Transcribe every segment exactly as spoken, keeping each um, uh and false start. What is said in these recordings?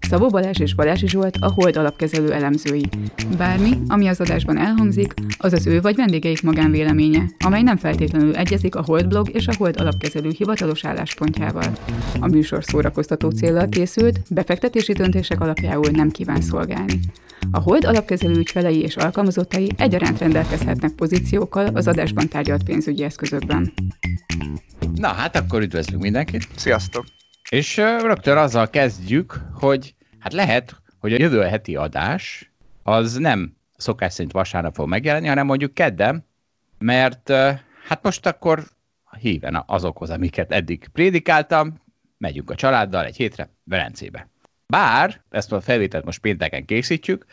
Szabó Balázs és Balázsi Zsolt a Hold alapkezelő elemzői. Bármi, ami az adásban elhangzik, az az ő vagy vendégeik magánvéleménye, amely nem feltétlenül egyezik a Hold blog és a Hold alapkezelő hivatalos álláspontjával. A műsor szórakoztató céllal készült, befektetési döntések alapjául nem kíván szolgálni. A Hold alapkezelő ügyfelei és alkalmazottai egyaránt rendelkezhetnek pozíciókkal az adásban tárgyalt pénzügyi eszközökben. Na hát akkor üdvözlünk mindenkit! Sziasztok! És rögtön azzal kezdjük, hogy hát lehet, hogy a jövő heti adás az nem szokás szerint vasárnap fog megjelenni, hanem mondjuk kedden, mert hát most akkor híven azokhoz, amiket eddig prédikáltam, megyünk a családdal egy hétre Velencébe. Bár ezt a felvételt most pénteken készítjük,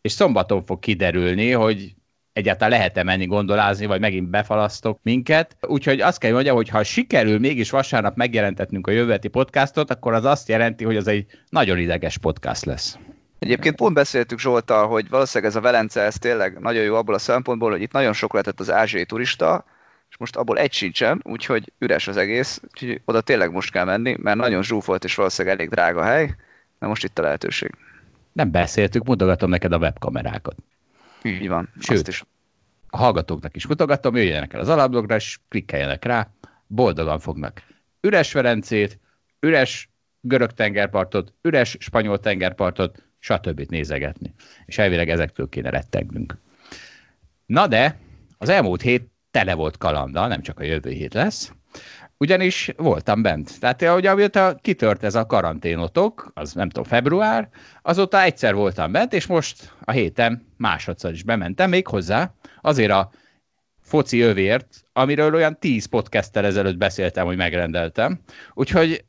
és szombaton fog kiderülni, hogy egyáltalán lehet-e menni gondolázni, vagy megint befalasztok minket. Úgyhogy azt kell mondjam, hogy ha sikerül mégis vasárnap megjelentetnünk a jövő heti podcastot, akkor az azt jelenti, hogy az egy nagyon ideges podcast lesz. Egyébként pont beszéltük Zsolttal, hogy valószínűleg ez a Velence, ez tényleg nagyon jó abból a szempontból, hogy itt nagyon sok lehetett az ázsiai turista, és most abból egy sincsen, úgyhogy üres az egész, úgyhogy oda tényleg most kell menni, mert nagyon zsúfolt és valószínűleg elég drága hely, de most itt a lehetőség. Nem beszéltük, mutogatom neked a webkamerákat. Így van. Sőt, is. A hallgatóknak is mutogatom, jöjjenek el az alapblogra, és klikkeljenek rá, boldogan fognak üres Velencét, üres görög tengerpartot, üres spanyol tengerpartot, stb. Nézegetni. És elvileg ezektől kéne rettegnünk. Na de, az elmúlt hét tele volt kalanddal, nem csak a jövő hét lesz, ugyanis voltam bent. Tehát ugye, amióta kitört ez a karanténotok, az nem tudom, február, azóta egyszer voltam bent, és most a héten másodszor is bementem, még hozzá azért a foci övért, amiről olyan tíz podcasttel ezelőtt beszéltem, hogy megrendeltem. Úgyhogy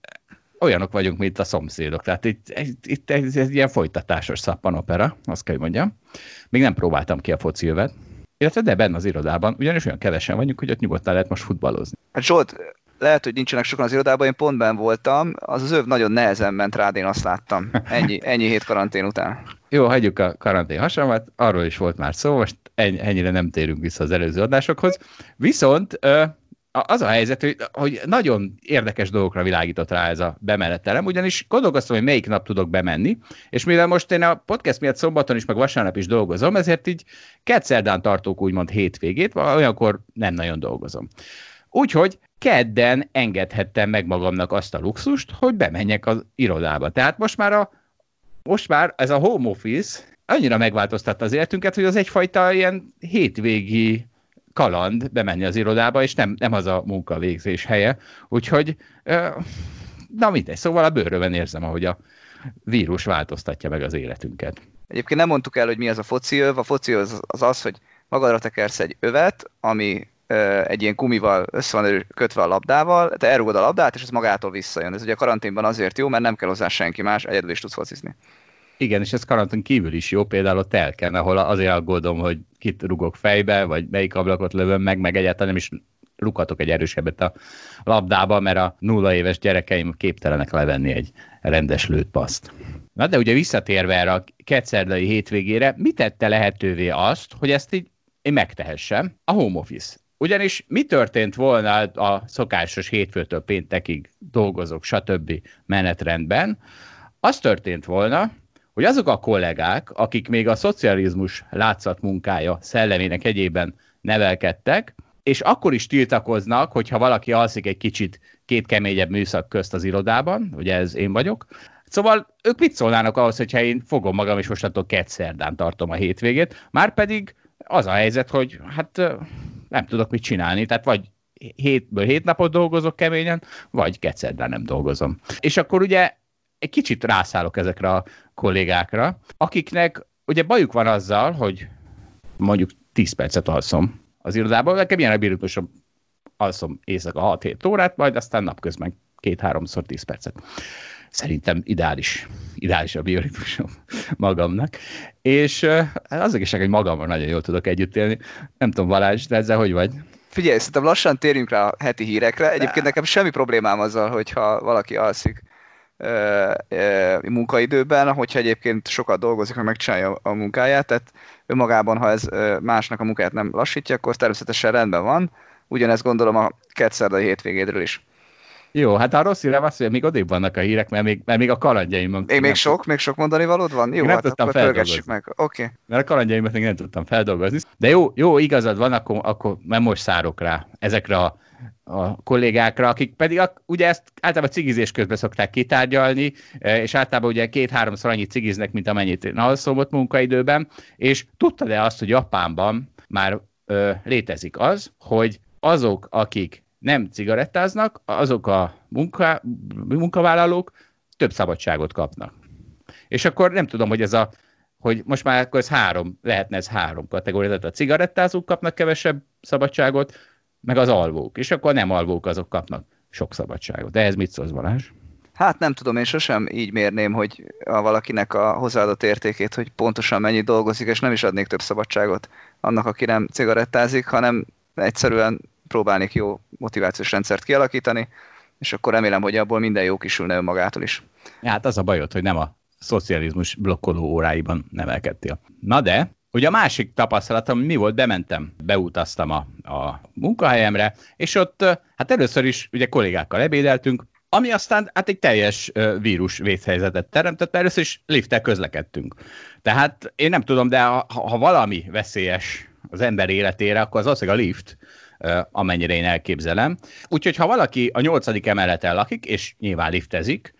olyanok vagyunk, mint a szomszédok. Tehát itt, itt, itt ez egy ilyen folytatásos szappanopera, azt kell, hogy mondjam. Még nem próbáltam ki a foci övet, illetve de benne az irodában, ugyanis olyan kevesen vagyunk, hogy ott nyugodtan lehet most futballozni. Hát Zsolt, lehet, hogy nincsenek sokan az irodában, én pont benn voltam, az az öv nagyon nehezen ment rád, én azt láttam. Ennyi, ennyi hét karantén után. Jó, hagyjuk a karantén hasonlót, arról is volt már szó, most ennyire nem térünk vissza az előző adásokhoz. Viszont az a helyzet, hogy, hogy nagyon érdekes dolgokra világított rá ez a bemenettelem, ugyanis gondolkoztam, hogy melyik nap tudok bemenni, és mivel most én a podcast miatt szombaton is, meg vasárnap is dolgozom, ezért így kedszerdán tartok úgymond hétvégét, olyankor nem nagyon dolgozom. Úgyhogy kedden engedhettem meg magamnak azt a luxust, hogy bemenjek az irodába. Tehát most már, a, most már ez a home office annyira megváltoztatta az életünket, hogy az egyfajta ilyen hétvégi kaland bemenni az irodába, és nem, nem az a munkavégzés helye. Úgyhogy, na mindegy, szóval a bőrömön érzem, ahogy a vírus változtatja meg az életünket. Egyébként nem mondtuk el, hogy mi az a foci öv. A foci öv az, az az, hogy magadra tekersz egy övet, ami egy ilyen gumival össze van kötve a labdával, te elrugod a labdát, és ez magától visszajön. Ez ugye a karanténban azért jó, mert nem kell hozzá senki más, egyedül is tudsz focizni. Igen, és ez karantén kívül is jó, például ott Telken, ahol azért aggódom, hogy kit rugok fejbe, vagy melyik ablakot lövöm meg, meg egyáltalán nem is lukhatok egy erősebbet a labdába, mert a nulla éves gyerekeim képtelenek levenni egy rendes lőtt paszt. Na de ugye visszatérve erre a kettszerdai hétvégére, mi tette lehetővé azt, hogy ezt így én megtehessem? A home office. Ugyanis mi történt volna a szokásos hétfőtől péntekig dolgozók, stb. Menetrendben? Az történt volna, hogy azok a kollégák, akik még a szocializmus látszatmunkája szellemének egyében nevelkedtek, és akkor is tiltakoznak, hogyha valaki alszik egy kicsit két keményebb műszak közt az irodában, ugye ez én vagyok. Szóval ők mit szólnának ahhoz, hogyha én fogom magam, és mostantól kedszerdán tartom a hétvégét, márpedig az a helyzet, hogy hát... nem tudok mit csinálni, tehát vagy hétből hét napot dolgozok keményen, vagy kedszerdán nem dolgozom. És akkor ugye egy kicsit rászállok ezekre a kollégákra, akiknek ugye bajuk van azzal, hogy mondjuk tíz percet alszom az irodában, nekem ilyen a birtokosom, alszom éjszaka hat-hét órát, majd aztán napközben két-háromszor tíz percet. Szerintem ideális, ideális a bioritmusom magamnak. És az igazság, hogy magammal nagyon jól tudok együtt élni. Nem tudom, Balázs, de ezzel hogy vagy? Figyelj, szerintem lassan térjünk rá a heti hírekre. Egyébként nekem semmi problémám azzal, hogyha valaki alszik munkaidőben, hogyha egyébként sokat dolgozik, meg megcsinálja a munkáját, tehát önmagában, ha ez másnak a munkáját nem lassítja, akkor természetesen rendben van. Ugyanezt gondolom a kedszerdai hétvégédről is. Jó, hát a rossz hírem az, hogy még odébb vannak a hírek, mert még, mert még a kalandjaim... Én még sok, még sok mondani valód van? Jó, nem hát tudtam feldolgozni. Meg. Okay. Mert a kalandjaimat még nem tudtam feldolgozni. De jó, jó igazad van, akkor, akkor nem most szárok rá ezekre a, a kollégákra, akik pedig a, ugye ezt általában cigizés közben szokták kitárgyalni, és általában ugye két-háromszor annyit cigiznek, mint amennyit én alszomott munkaidőben, és tudtad-e azt, hogy Japánban már ö, létezik az, hogy azok, akik nem cigarettáznak, azok a munka, munkavállalók több szabadságot kapnak. És akkor nem tudom, hogy ez a, hogy most már akkor ez három, lehetne ez három kategória, tehát a cigarettázók kapnak kevesebb szabadságot, meg az alvók, és akkor nem alvók azok kapnak sok szabadságot. De ez mit szólsz, Balázs? Hát nem tudom, én sosem így mérném, hogy a valakinek a hozzáadott értékét, hogy pontosan mennyit dolgozik, és nem is adnék több szabadságot annak, aki nem cigarettázik, hanem egyszerűen próbálnék jó motivációs rendszert kialakítani, és akkor remélem, hogy abból minden jó kisülne önmagától is. Hát az a bajod, hogy nem a szocializmus blokkoló óráiban nevelkedtél. Na de, ugye a másik tapasztalatom mi volt, bementem, beutaztam a, a munkahelyemre, és ott hát először is ugye kollégákkal ebédeltünk, ami aztán hát egy teljes vírus vészhelyzetet teremtett, mert először is lifttel közlekedtünk. Tehát én nem tudom, de ha, ha valami veszélyes az ember életére, akkor az valószínűleg a lift, amennyire én elképzelem. Úgyhogy ha valaki a nyolcadik emeleten lakik, és nyilván liftezik,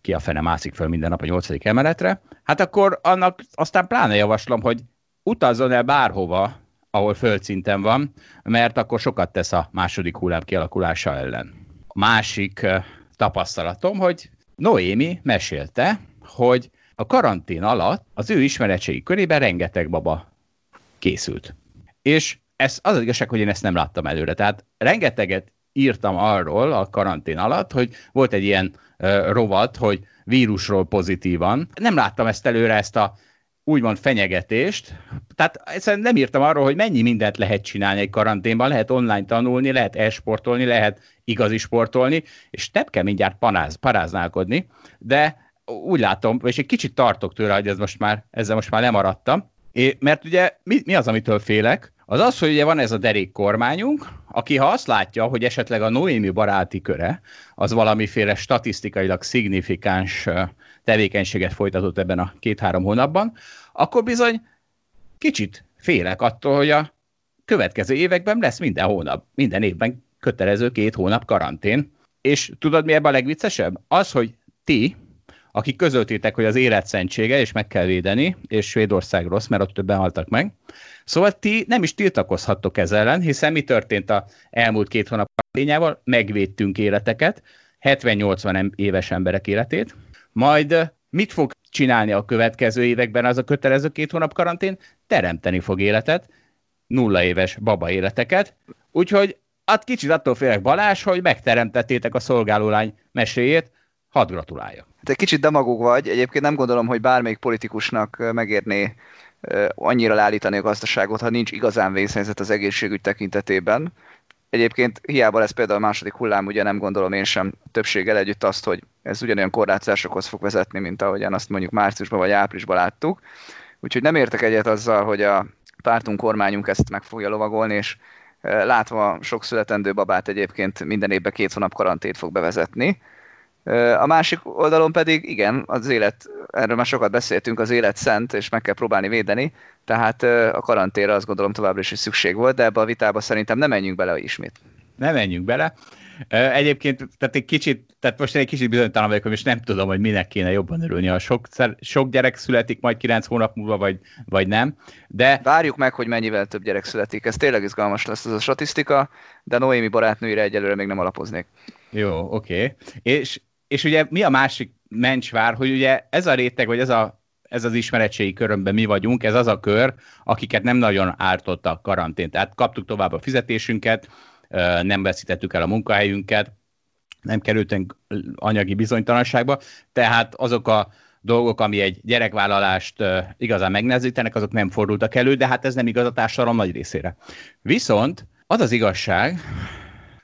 ki a fene mászik föl minden nap a nyolcadik emeletre, hát akkor annak aztán pláne javaslom, hogy utazzon el bárhova, ahol földszinten van, mert akkor sokat tesz a második hullám kialakulása ellen. A másik tapasztalatom, hogy Noémi mesélte, hogy a karantén alatt az ő ismeretségi körében rengeteg baba készült. És ez az az igazság, hogy én ezt nem láttam előre. Tehát rengeteget írtam arról a karantén alatt, hogy volt egy ilyen uh, rovat, hogy vírusról pozitívan. Nem láttam ezt előre, ezt a úgymond fenyegetést. Tehát egyszerűen nem írtam arról, hogy mennyi mindent lehet csinálni egy karanténban. Lehet online tanulni, lehet e-sportolni, lehet igazi sportolni, és nem kell mindjárt paráz, paráználkodni, de úgy látom, és egy kicsit tartok tőle, hogy ez most már, ezzel most már lemaradtam. É, mert ugye mi, mi az, amitől félek? Az az, hogy ugye van ez a derék kormányunk, aki ha azt látja, hogy esetleg a Noémi baráti köre az valamiféle statisztikailag szignifikáns tevékenységet folytatott ebben a két-három hónapban, akkor bizony kicsit félek attól, hogy a következő években lesz minden hónap, minden évben kötelező két hónap karantén. És tudod, mi ebben a legviccesebb? Az, hogy ti, akik közöltétek, hogy az élet szentsége, és meg kell védeni, és Svédország rossz, mert ott többen haltak meg. Szóval ti nem is tiltakozhattok ez ellen, hiszen mi történt az elmúlt két hónap lényával? Megvédtünk életeket, hetven-nyolcvan éves emberek életét. Majd mit fog csinálni a következő években az a kötelező két hónap karantén? Teremteni fog életet, nulla éves baba életeket. Úgyhogy hát kicsit attól félek, Balázs, hogy megteremtettétek a szolgálólány meséjét, hadd gratuláljak. Hát egy kicsit demagóg vagy, egyébként nem gondolom, hogy bármelyik politikusnak megérné annyira leállítani a gazdaságot, ha nincs igazán vészhelyzet az egészségügy tekintetében. Egyébként hiába lesz például a második hullám, ugye nem gondolom én sem többséggel együtt azt, hogy ez ugyanolyan korlátozásokhoz fog vezetni, mint ahogyan azt mondjuk márciusban vagy áprilisban láttuk. Úgyhogy nem értek egyet azzal, hogy a pártunk, kormányunk ezt meg fogja lovagolni, és látva sok születendő babát egyébként minden évben két hónap karantét fog bevezetni. A másik oldalon pedig, igen, az élet, erről már sokat beszéltünk, az élet szent, és meg kell próbálni védeni, tehát a karanténra azt gondolom továbbra is, is szükség volt, de ebbe a vitába szerintem nem menjünk bele ismét. Nem menjünk bele. Egyébként, tehát egy kicsit, tehát most egy kicsit bizonytalan vagyok, és nem tudom, hogy minek kéne jobban örülni, ha sok, sok gyerek születik majd kilenc hónap múlva, vagy, vagy nem. De várjuk meg, hogy mennyivel több gyerek születik. Ez tényleg izgalmas lesz az a statisztika, de Noémi barátnőire egyelőre még nem alapoznék. Jó, oké. És És ugye mi a másik mencsvár, hogy ugye ez a réteg, vagy ez, a, ez az ismeretségi körömben mi vagyunk, ez az a kör, akiket nem nagyon ártott a karantén. Tehát kaptuk tovább a fizetésünket, nem veszítettük el a munkahelyünket, nem kerültünk anyagi bizonytalanságba, tehát azok a dolgok, ami egy gyerekvállalást igazán megnehezítenek, azok nem fordultak elő, de hát ez nem igaz a társadalom nagy részére. Viszont az az igazság,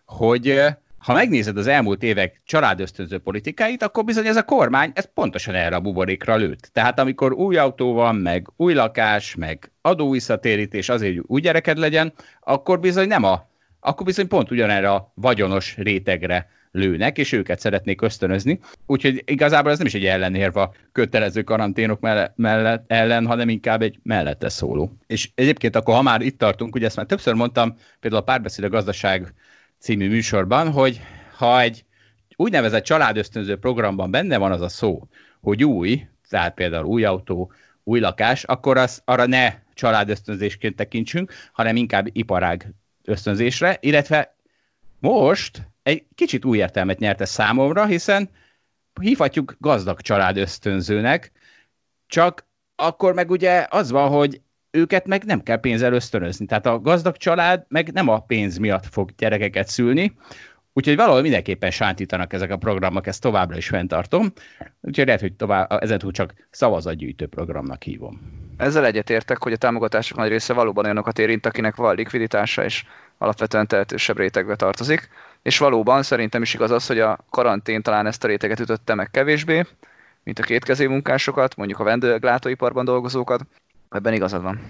hogy ha megnézed az elmúlt évek családösztönző politikáit, akkor bizony ez a kormány, ez pontosan erre a buborékra lőtt. Tehát amikor új autó van, meg új lakás, meg adóvisszatérítés azért, hogy új gyereked legyen, akkor bizony nem a, akkor bizony pont ugyanerre a vagyonos rétegre lőnek, és őket szeretnék ösztönözni. Úgyhogy igazából ez nem is egy ellenérve a kötelező karanténok mellett, mellett, ellen, hanem inkább egy mellette szóló. És egyébként akkor, ha már itt tartunk, ugye ezt már többször mondtam, például a Párbeszéd a gazdaság című műsorban, hogy ha egy úgynevezett családösztönző programban benne van az a szó, hogy új, tehát például új autó, új lakás, akkor az, arra ne családösztönzésként tekintsünk, hanem inkább iparág ösztönzésre, illetve most egy kicsit új értelmet nyerte számomra, hiszen hívhatjuk gazdag család ösztönzőnek, csak akkor meg ugye az van, hogy őket meg nem kell pénzzel ösztönözni. Tehát a gazdag család meg nem a pénz miatt fog gyerekeket szülni, úgyhogy valahol mindenképpen sántítanak ezek a programok, ezt továbbra is fenntartom, úgyhogy lehet, hogy tovább, ezentúl csak szavazatgyűjtő programnak hívom. Ezzel egyetértek, hogy a támogatások nagy része valóban olyanokat érint, akinek van likviditása, és alapvetően tehetősebb rétegbe tartozik. És valóban szerintem is igaz az, hogy a karantén talán ezt a réteget ütötte meg kevésbé, mint a kétkezi munkásokat, mondjuk a vendéglátóiparban dolgozókat. Ebben igazad van.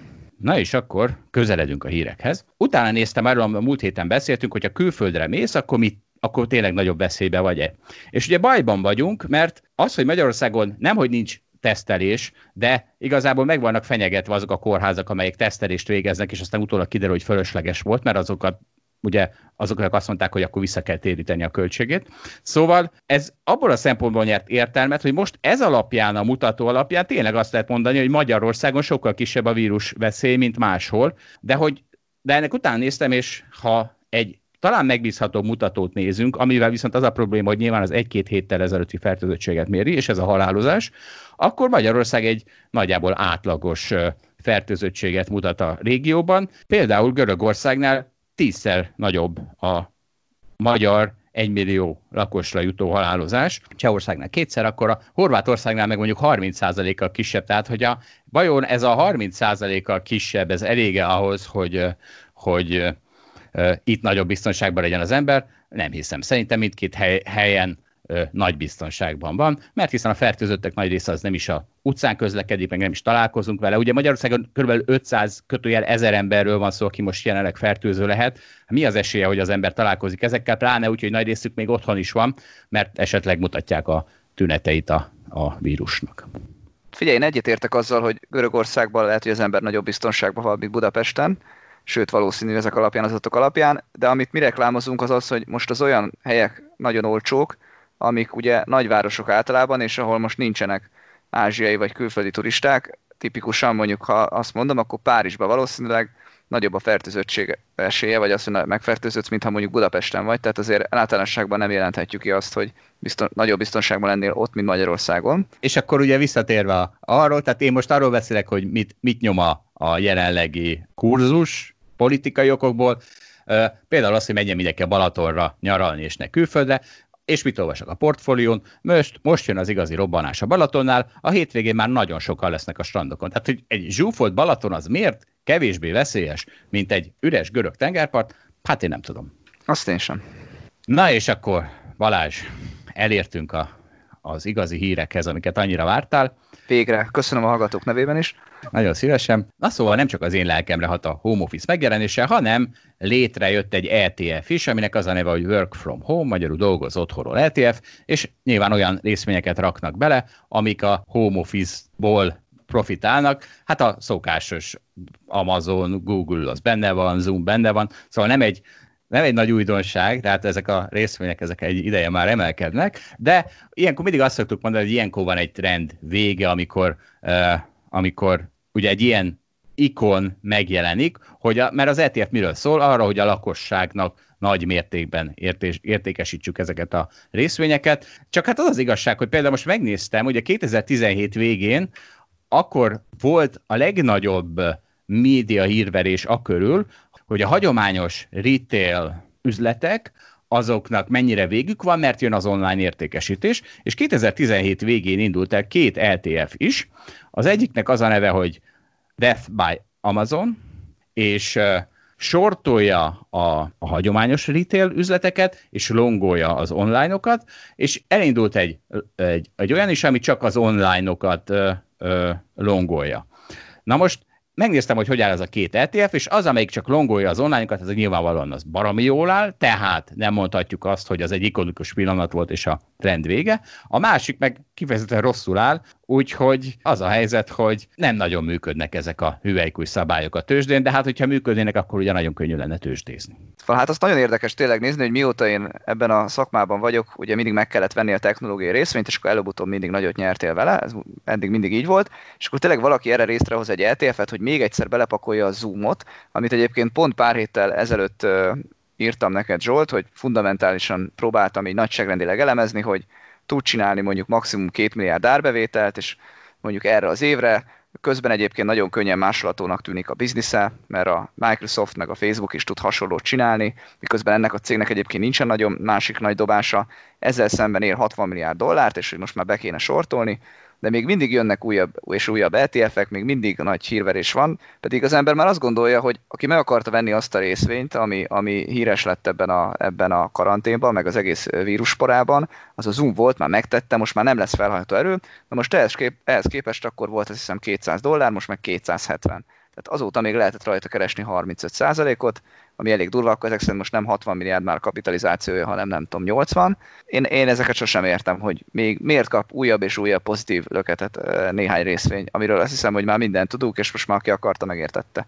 Na és akkor közeledünk a hírekhez. Utána néztem, arról a múlt héten beszéltünk, hogy ha külföldre mész, akkor, mit, akkor tényleg nagyobb veszélybe vagy-e. És ugye bajban vagyunk, mert az, hogy Magyarországon nemhogy nincs tesztelés, de igazából meg vannak fenyegetve azok a kórházak, amelyek tesztelést végeznek, és aztán utólag kiderül, hogy fölösleges volt, mert azokat ugye azoknak azt mondták, hogy akkor vissza kell téríteni a költségét. Szóval ez abból a szempontból nyert értelmet, hogy most ez alapján, a mutató alapján tényleg azt lehet mondani, hogy Magyarországon sokkal kisebb a vírus veszély, mint máshol, de, hogy, de ennek után néztem, és ha egy talán megbízható mutatót nézünk, amivel viszont az a probléma, hogy nyilván az egy-két héttel ezelőtti fertőzöttséget méri, és ez a halálozás, akkor Magyarország egy nagyjából átlagos fertőzöttséget mutat a régióban. Például Görögországnál tízszer nagyobb a magyar egymillió lakosra jutó halálozás, Csehországnál kétszer akkora, Horvátországnál meg mondjuk harminc százalékkal kisebb, tehát hogy a, vajon ez a harminc százalékkal kisebb, ez elége ahhoz, hogy, hogy itt nagyobb biztonságban legyen az ember? Nem hiszem. Szerintem mindkét hely, helyen ö, nagy biztonságban van, mert hiszen a fertőzöttek nagy része az nem is a utcán közlekedik, meg nem is találkozunk vele. Ugye Magyarországon körülbelül ötszáz kötőjel ezer emberről van szó, aki most jelenleg fertőző lehet. Mi az esélye, hogy az ember találkozik ezekkel? Pláne úgy, hogy nagy részük még otthon is van, mert esetleg mutatják a tüneteit a, a vírusnak. Figyelj, én egyetértek azzal, hogy Görögországban lehet, hogy az ember nagyobb biztonságban van, mint Budapesten, sőt valószínű ezek alapján, az adatok alapján, de amit mi reklámozunk az az, hogy most az olyan helyek nagyon olcsók, amik ugye nagyvárosok általában, és ahol most nincsenek ázsiai vagy külföldi turisták, tipikusan mondjuk, ha azt mondom, akkor Párizsban valószínűleg nagyobb a fertőzöttség esélye, vagy az, hogy megfertőződsz, mintha mondjuk Budapesten vagy, tehát azért általánosságban nem jelenthetjük ki azt, hogy bizton, nagyobb biztonságban lennél ott, mint Magyarországon. És akkor ugye visszatérve arról, tehát én most arról beszélek, hogy mit, mit nyom a, a jelenlegi kurzus politikai okokból, például az, hogy menjen mindenki a Balatonra nyaralni és ne külföldre, és mit olvasok a portfólión? Most, most jön az igazi robbanás a Balatonnál, a hétvégén már nagyon sokan lesznek a strandokon. Tehát, hogy egy zsúfolt Balaton az miért kevésbé veszélyes, mint egy üres görög tengerpart? Hát én nem tudom. Azt én sem. Na és akkor, Balázs, elértünk a, az igazi hírekhez, amiket annyira vártál. Végre. Köszönöm a hallgatók nevében is. Nagyon szívesen. Na szóval nem csak az én lelkemre hat a home office megjelenése, hanem létrejött egy é té ef is, aminek az a neve, hogy Work from Home, magyarul dolgoz otthonról é té ef, és nyilván olyan részvényeket raknak bele, amik a home office-ból profitálnak. Hát a szokásos Amazon, Google az benne van, Zoom benne van, szóval nem egy Nem egy nagy újdonság, tehát ezek a részvények, ezek egy ideje már emelkednek, de ilyenkor mindig azt szoktuk mondani, hogy ilyenkor van egy trend vége, amikor, uh, amikor ugye egy ilyen ikon megjelenik, hogy a, mert az é té ef miről szól? Arra, hogy a lakosságnak nagy mértékben értés, értékesítsük ezeket a részvényeket. Csak hát az az igazság, hogy például most megnéztem, hogy a kétezer-tizenhét végén akkor volt a legnagyobb média hírverés akörül, hogy a hagyományos retail üzletek, azoknak mennyire végük van, mert jön az online értékesítés, és kétezer-tizenhét végén indult el két é té ef is. Az egyiknek az a neve, hogy Death by Amazon, és sortolja a, a hagyományos retail üzleteket, és longolja az online-okat, és elindult egy, egy, egy olyan is, ami csak az online-okat ö, ö, longolja. Na most megnéztem, hogy hogy áll ez a két é té ef, és az, amelyik csak longolja az online-okat, az nyilvánvalóan az baromi jól áll, tehát nem mondhatjuk azt, hogy az egy ikonikus pillanat volt, és a trend vége. A másik meg kifejezetten rosszul áll, úgyhogy az a helyzet, hogy nem nagyon működnek ezek a hüvelykúj szabályok a tőzsdén, de hát, hogyha működnének, akkor ugye nagyon könnyű lenne tőzsdézni. Hát azt nagyon érdekes tényleg nézni, hogy mióta én ebben a szakmában vagyok, ugye mindig meg kellett venni a technológiai részvényt, és akkor előbb-utóbb mindig nagyot nyertél vele, ez eddig mindig így volt, és akkor tényleg valaki erre résztrehoz egy é té ef-et, hogy még egyszer belepakolja a Zoomot, amit egyébként pont pár héttel ezelőtt írtam neked, Zsolt, hogy fundamentálisan próbáltam így nagyságrendileg elemezni, hogy tud csinálni mondjuk maximum két milliárd árbevételt, és mondjuk erre az évre, közben egyébként nagyon könnyen másolatónak tűnik a biznisze, mert a Microsoft meg a Facebook is tud hasonlót csinálni, miközben ennek a cégnek egyébként nincsen nagyon másik nagy dobása, ezzel szemben ér hatvan milliárd dollárt, és hogy most már be kéne sortolni, de még mindig jönnek újabb és újabb é té ef-ek, még mindig nagy hírverés van, pedig az ember már azt gondolja, hogy aki meg akarta venni azt a részvényt, ami, ami híres lett ebben a, ebben a karanténban, meg az egész vírussporában, az a Zoom volt, már megtette, most már nem lesz felhajtó erő, de most ehhez, kép, ehhez képest akkor volt, azt hiszem, kétszáz dollár, most meg kétszázhetven. Tehát azóta még lehetett rajta keresni harmincöt százalékot, ami elég durva, akkor ezek szerint most nem hatvan milliárd már kapitalizációja, hanem nem tudom, nyolcvan. Én, én ezeket sosem értem, hogy még miért kap újabb és újabb pozitív löketet néhány részvény, amiről azt hiszem, hogy már mindent tudunk, és most már aki akarta, megértette.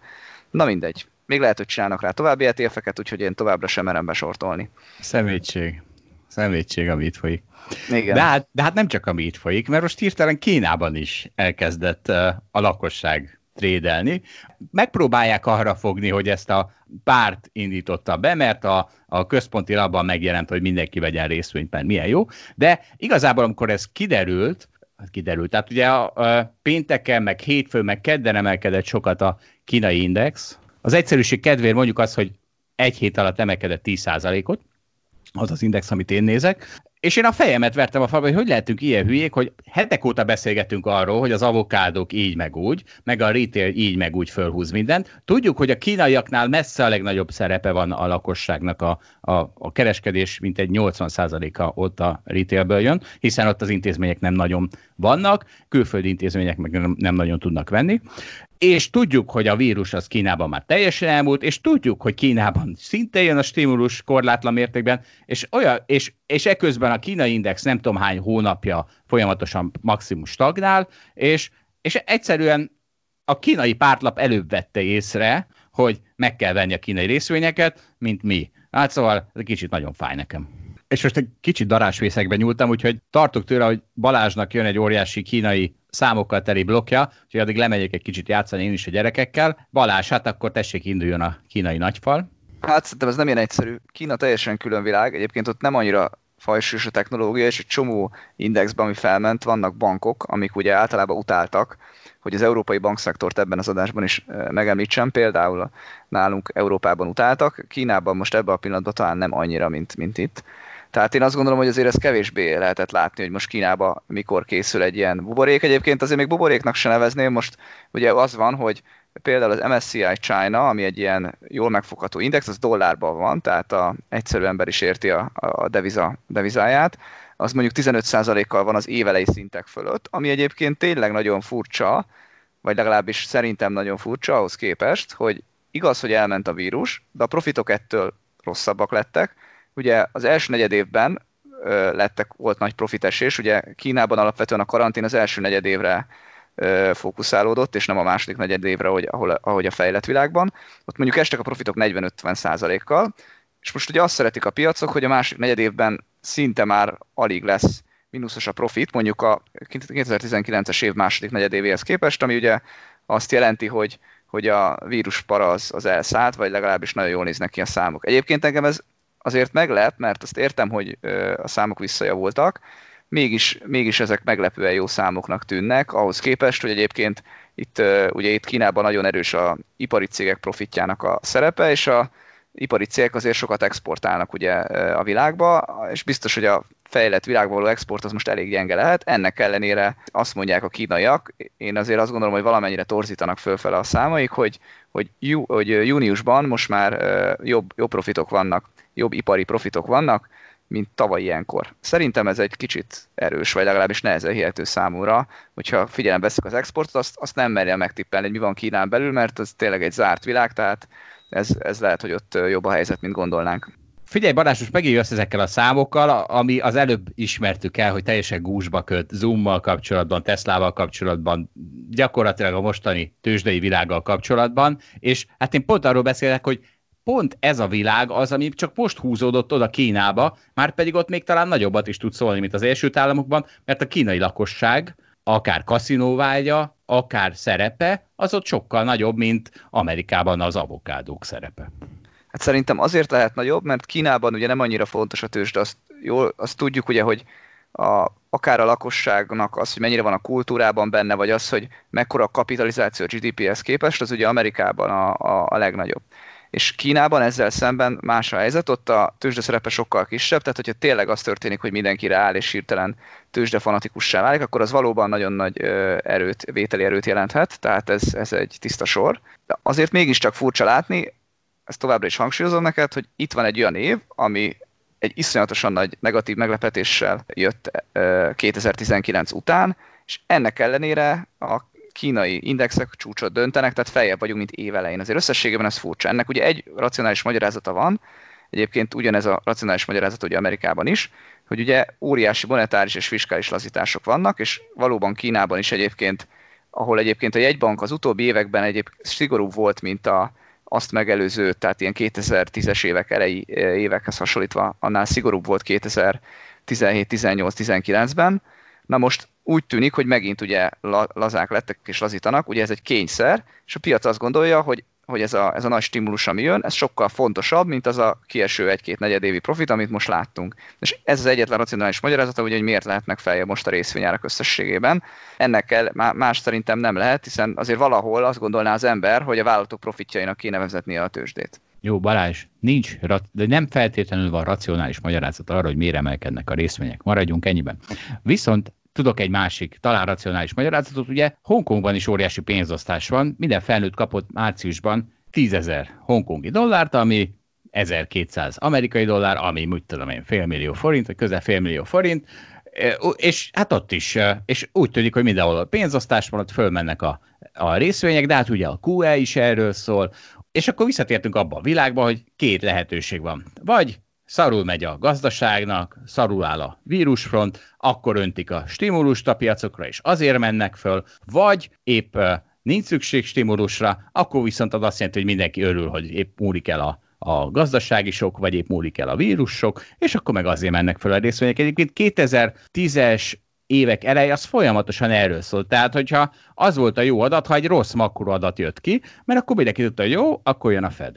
Na mindegy. Még lehet, hogy csinálnak rá további é té ef-eket, úgyhogy én továbbra sem merem besortolni. Szemétség. Szemétség, ami itt folyik. Igen. De, hát, de hát nem csak ami itt folyik, mert most hirtelen Kínában is elkezdett a lakosság trédelni. Megpróbálják arra fogni, hogy ezt a párt indította be, mert a, a központi labban megjelent, hogy mindenki vegyen részvényt, mert milyen jó. De igazából, amikor ez kiderült, kiderült, tehát ugye a, a pénteken, meg hétfőn, meg kedden emelkedett sokat a kínai index. Az egyszerűség kedvéért mondjuk azt, hogy egy hét alatt emelkedett tíz százalékot, az az index, amit én nézek. És én a fejemet vertem a falba, hogy hogy lehetünk ilyen hülyék, hogy hetek óta beszélgetünk arról, hogy az avokádok így meg úgy, meg a retail így meg úgy fölhúz mindent. Tudjuk, hogy a kínaiaknál messze a legnagyobb szerepe van a lakosságnak, a, a, a kereskedés mintegy nyolcvan százaléka ott a retailből jön, hiszen ott az intézmények nem nagyon vannak, külföldi intézmények meg nem, nem nagyon tudnak venni. És tudjuk, hogy a vírus az Kínában már teljesen elmúlt, és tudjuk, hogy Kínában szintén jön a stimulus korlátlan mértékben, és, olyan, és, és eközben a kínai index nem tudom hány hónapja folyamatosan maximum stagnál, és, és egyszerűen a kínai pártlap előbb vette észre, hogy meg kell venni a kínai részvényeket, mint mi. Hát szóval ez kicsit nagyon fáj nekem. És most egy kicsit darásvészekbe nyúltam, úgyhogy tartok tőle, hogy Balázsnak jön egy óriási kínai számokkal teli blokja, úgyhogy addig lemegyek egy kicsit játszani én is a gyerekekkel. Balázs, hát akkor tessék, induljon a kínai nagyfal. Hát szerintem ez nem ilyen egyszerű. Kína teljesen külön világ, egyébként ott nem annyira fajsúlyos a technológia, és egy csomó indexben, ami felment, vannak bankok, amik ugye általában utáltak, hogy az európai bankszektort ebben az adásban is megemlítsem, például nálunk Európában utáltak, Kínában most ebben a pillanatban talán nem annyira, mint, mint itt. Tehát én azt gondolom, hogy azért ez kevésbé lehetett látni, hogy most Kínába mikor készül egy ilyen buborék. Egyébként azért még buboréknak se nevezném, most ugye az van, hogy például az em es cé i China, ami egy ilyen jól megfogható index, az dollárban van, tehát az egyszerű ember is érti a, a deviza, devizáját, az mondjuk tizenöt százalékkal van az évelei szintek fölött, ami egyébként tényleg nagyon furcsa, vagy legalábbis szerintem nagyon furcsa ahhoz képest, hogy igaz, hogy elment a vírus, de a profitok ettől rosszabbak lettek. Ugye az első negyed évben ö, lettek, volt nagy profitesés, ugye Kínában alapvetően a karantén az első negyed évre ö, fókuszálódott, és nem a második negyed évre, ahogy, ahogy a fejlett világban. Ott mondjuk estek a profitok negyven-ötven százalékkal, és most ugye azt szeretik a piacok, hogy a második negyed évben szinte már alig lesz mínuszos a profit, mondjuk a kétezer-tizenkilences év második negyed évéhez képest, ami ugye azt jelenti, hogy, hogy a víruspara az, az elszállt, vagy legalábbis nagyon jól néznek ki a számok. Egyébként engem ez azért meglep, mert azt értem, hogy a számok visszajavultak, mégis, mégis ezek meglepően jó számoknak tűnnek, ahhoz képest, hogy egyébként itt, ugye itt Kínában nagyon erős az ipari cégek profitjának a szerepe, és a ipari cégek azért sokat exportálnak ugye a világba, és biztos, hogy a fejlett világba való export az most elég gyenge lehet. Ennek ellenére azt mondják a kínaiak, én azért azt gondolom, hogy valamennyire torzítanak fölfele a számaik, hogy, hogy, jú, hogy júniusban most már jobb, jobb profitok vannak, jobb ipari profitok vannak, mint tavaly ilyenkor. Szerintem ez egy kicsit erős, vagy legalábbis nehezen hihető számomra, hogyha figyelembe veszük az exportot, azt, azt nem merjem megtippelni, hogy mi van Kínán belül, mert ez tényleg egy zárt világ, tehát ez, ez lehet, hogy ott jobb a helyzet, mint gondolnánk. Figyelj, Balázs, most megint jössz ezekkel a számokkal, ami az előbb ismertük el, hogy teljesen gúzsba köt Zoommal kapcsolatban, Teslával kapcsolatban, gyakorlatilag a mostani tőzsdei világgal kapcsolatban, és hát én pont arról beszélek, hogy pont ez a világ az, ami csak most húzódott oda Kínába, már pedig ott még talán nagyobbat is tud szólni, mint az Egyesült Államokban, mert a kínai lakosság, akár kaszinóvágya, akár szerepe, az ott sokkal nagyobb, mint Amerikában az avokádók szerepe. Hát szerintem azért lehet nagyobb, mert Kínában ugye nem annyira fontos a tőzsde, azt, jól, azt tudjuk ugye, hogy a, akár a lakosságnak az, hogy mennyire van a kultúrában benne, vagy az, hogy mekkora a kapitalizáció a gé dé péhez képest, az ugye Amerikában a, a, a legnagyobb. És Kínában ezzel szemben más a helyzet, ott a tőzsde szerepe sokkal kisebb, tehát hogyha tényleg az történik, hogy mindenkire áll és hirtelen tőzsde fanatikussá válik, akkor az valóban nagyon nagy erőt, vételi erőt jelenthet, tehát ez, ez egy tiszta sor. De azért mégiscsak furcsa látni, ezt továbbra is hangsúlyozom neked, hogy itt van egy olyan év, ami egy iszonyatosan nagy negatív meglepetéssel jött kétezer-tizenkilenc után, és ennek ellenére a kínai indexek csúcsot döntenek, tehát feljebb vagyunk, mint év elején. Azért összességében ez furcsa. Ennek ugye egy racionális magyarázata van, egyébként ugyanez a racionális magyarázat ugye Amerikában is, hogy ugye óriási monetáris és fiskális lazítások vannak, és valóban Kínában is egyébként, ahol egyébként a jegybank az utóbbi években egyébként szigorúbb volt, mint a azt megelőző, tehát ilyen kétezer-tízes évek elejé évekhez hasonlítva, annál szigorúbb volt kétezer-tizenhét, tizennyolc, tizenkilencben. Na most úgy tűnik, hogy megint ugye lazák lettek és lazítanak, ugye ez egy kényszer, és a piac azt gondolja, hogy, hogy ez, a, ez a nagy stimulus, ami jön, ez sokkal fontosabb, mint az a kieső egy-két negyedévi profit, amit most láttunk. És ez az egyetlen racionális magyarázata, ugye, hogy miért lehetnek feljebb most a részvényárak összességében. Ennek el, más szerintem nem lehet, hiszen azért valahol azt gondolná az ember, hogy a vállalatok profitjainak kéne vezetnie a tőzsdét. Jó, Balázs, nincs, de nem feltétlenül van racionális magyarázat arra, hogy miért emelkednek a részvények. Maradjunk ennyiben. Viszont tudok egy másik, talán racionális magyarázatot, ugye Hongkongban is óriási pénzosztás van, minden felnőtt kapott márciusban tízezer hongkongi dollárt, ami ezerkétszáz amerikai dollár, ami úgy tudom én félmillió forint, közel félmillió forint, és hát ott is, és úgy tűnik, hogy mindenhol a pénzosztás van, ott fölmennek a, a részvények, de hát ugye a kú e is erről szól, és akkor visszatértünk abba a világba, hogy két lehetőség van. Vagy szarul megy a gazdaságnak, szarul áll a vírusfront, akkor öntik a stimulust a piacokra, és azért mennek föl, vagy épp uh, nincs szükség stimulusra, akkor viszont az azt jelenti, hogy mindenki örül, hogy épp múlik el a, a gazdasági sok, vagy épp múlik el a vírussok, és akkor meg azért mennek föl a részvények. Egyébként kétezer-tízes évek eleje az folyamatosan erről szólt. Tehát, hogyha az volt a jó adat, ha egy rossz makro adat jött ki, mert akkor mindenki tudta, hogy jó, akkor jön a Fed.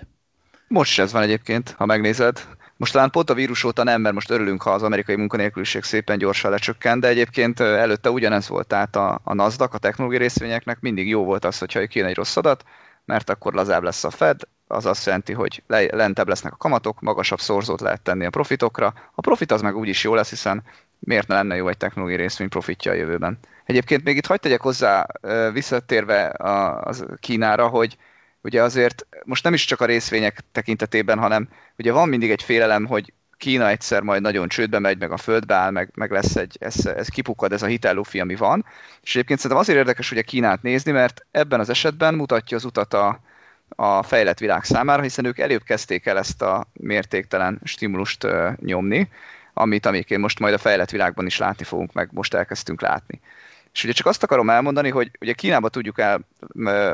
Most ez van egyébként, ha megnézed. Most talán pont a vírus óta nem, mert most örülünk, ha az amerikai munkanélküliség szépen gyorsan lecsökkent, de egyébként előtte ugyanez volt, tehát a, a NASDAQ, a technológiai részvényeknek mindig jó volt az, hogyha kijön egy rossz adat, mert akkor lazább lesz a Fed, az azt jelenti, hogy lentebb lesznek a kamatok, magasabb szorzót lehet tenni a profitokra. A profit az meg úgyis jó lesz, hiszen miért ne lenne jó egy technológiai részvény profitja a jövőben. Egyébként még itt hagyd tegyek hozzá, visszatérve a, a Kínára, hogy ugye azért most nem is csak a részvények tekintetében, hanem ugye van mindig egy félelem, hogy Kína egyszer majd nagyon csődbe megy, meg a földbe áll, meg, meg lesz egy, ez, ez kipukkad, ez a hitellufi, ami van. És egyébként szerintem azért érdekes ugye Kínát nézni, mert ebben az esetben mutatja az utat a, a fejlett világ számára, hiszen ők előbb kezdték el ezt a mértéktelen stimulust uh, nyomni, amit amikén most majd a fejlett világban is látni fogunk, meg most elkezdtünk látni. És ugye csak azt akarom elmondani, hogy ugye Kínában tudjuk el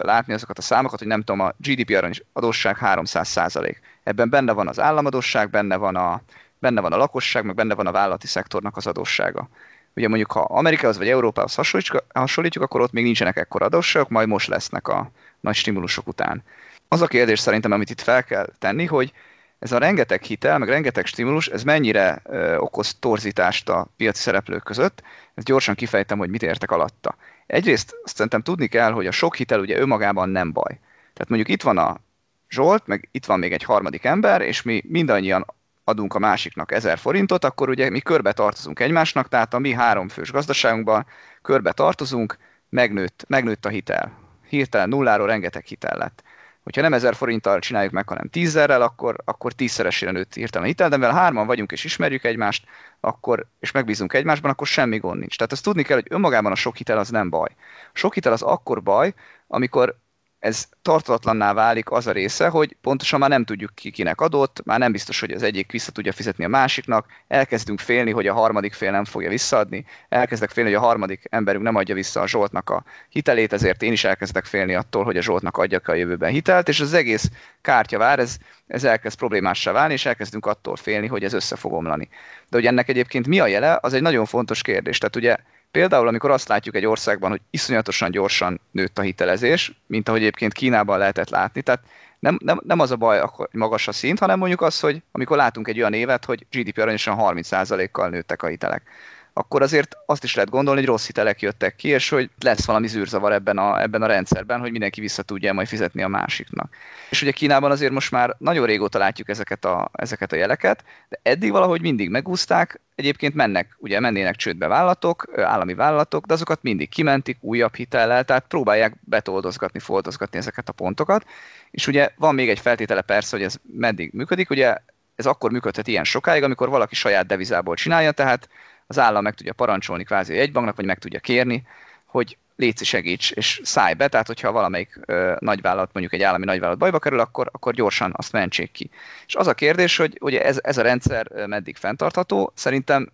látni azokat a számokat, hogy nem tudom, a gé dé pé arány adósság háromszáz százalék. Ebben benne van az államadósság, benne van a, benne van a lakosság, meg benne van a vállalati szektornak az adóssága. Ugye mondjuk, ha Amerikához vagy Európához hasonlítjuk, hasonlítjuk, akkor ott még nincsenek ekkora adósságok, majd most lesznek a nagy stimulusok után. Az a kérdés szerintem, amit itt fel kell tenni, hogy ez a rengeteg hitel, meg rengeteg stimulus, ez mennyire ö, okoz torzítást a piaci szereplők között? Ezt gyorsan kifejtem, hogy mit értek alatta. Egyrészt azt szerintem tudni kell, hogy a sok hitel ugye önmagában nem baj. Tehát mondjuk itt van a Zsolt, meg itt van még egy harmadik ember, és mi mindannyian adunk a másiknak ezer forintot, akkor ugye mi körbe tartozunk egymásnak, tehát a mi háromfős gazdaságunkban körbe tartozunk, megnőtt, megnőtt a hitel. Hirtelen nulláról rengeteg hitel lett. Hogyha nem ezer forinttal csináljuk meg, hanem tízzerrel, akkor, akkor tízszeresére nőtt hirtelen a hitel, de mivel hárman vagyunk és ismerjük egymást, akkor, és megbízunk egymásban, akkor semmi gond nincs. Tehát ezt tudni kell, hogy önmagában a sok hitel az nem baj. A sok hitel az akkor baj, amikor ez tartalatlanná válik az a része, hogy pontosan már nem tudjuk ki kinek adott, már nem biztos, hogy az egyik vissza tudja fizetni a másiknak, elkezdünk félni, hogy a harmadik fél nem fogja visszaadni, elkezdek félni, hogy a harmadik emberünk nem adja vissza a Zsoltnak a hitelét, ezért én is elkezdek félni attól, hogy a Zsoltnak adjak a jövőben hitelt, és az egész kártyavár, ez, ez elkezd problémássá válni, és elkezdünk attól félni, hogy ez össze fog omlani. De hogy ennek egyébként mi a jele, az egy nagyon fontos kérdés. Tehát ugye például, amikor azt látjuk egy országban, hogy iszonyatosan gyorsan nőtt a hitelezés, mint ahogy egyébként Kínában lehetett látni, tehát nem, nem, nem az a baj, hogy magas a szint, hanem mondjuk az, hogy amikor látunk egy olyan évet, hogy gé dé pé arányosan harminc százalékkal nőttek a hitelek, akkor azért azt is lehet gondolni, hogy rossz hitelek jöttek ki, és hogy lesz valami zűrzavar ebben a, ebben a rendszerben, hogy mindenki vissza tudja majd fizetni a másiknak. És ugye Kínában azért most már nagyon régóta látjuk ezeket a, ezeket a jeleket, de eddig valahogy mindig megúszták, egyébként mennek, ugye mennének csődbe vállalatok, állami vállalatok, de azokat mindig kimentik újabb hitellel, tehát próbálják betoldozgatni, foldozgatni ezeket a pontokat. És ugye van még egy feltétele persze, hogy ez meddig működik, ugye ez akkor működhet ilyen sokáig, amikor valaki saját devizából csinálja, tehát az állam meg tudja parancsolni kvázi egy banknak, vagy meg tudja kérni, hogy léci segíts, és szállj be, tehát hogyha valamelyik ö, nagyvállalat, mondjuk egy állami nagyvállalat bajba kerül, akkor, akkor gyorsan azt mentsék ki. És az a kérdés, hogy ugye ez, ez a rendszer meddig fenntartható, szerintem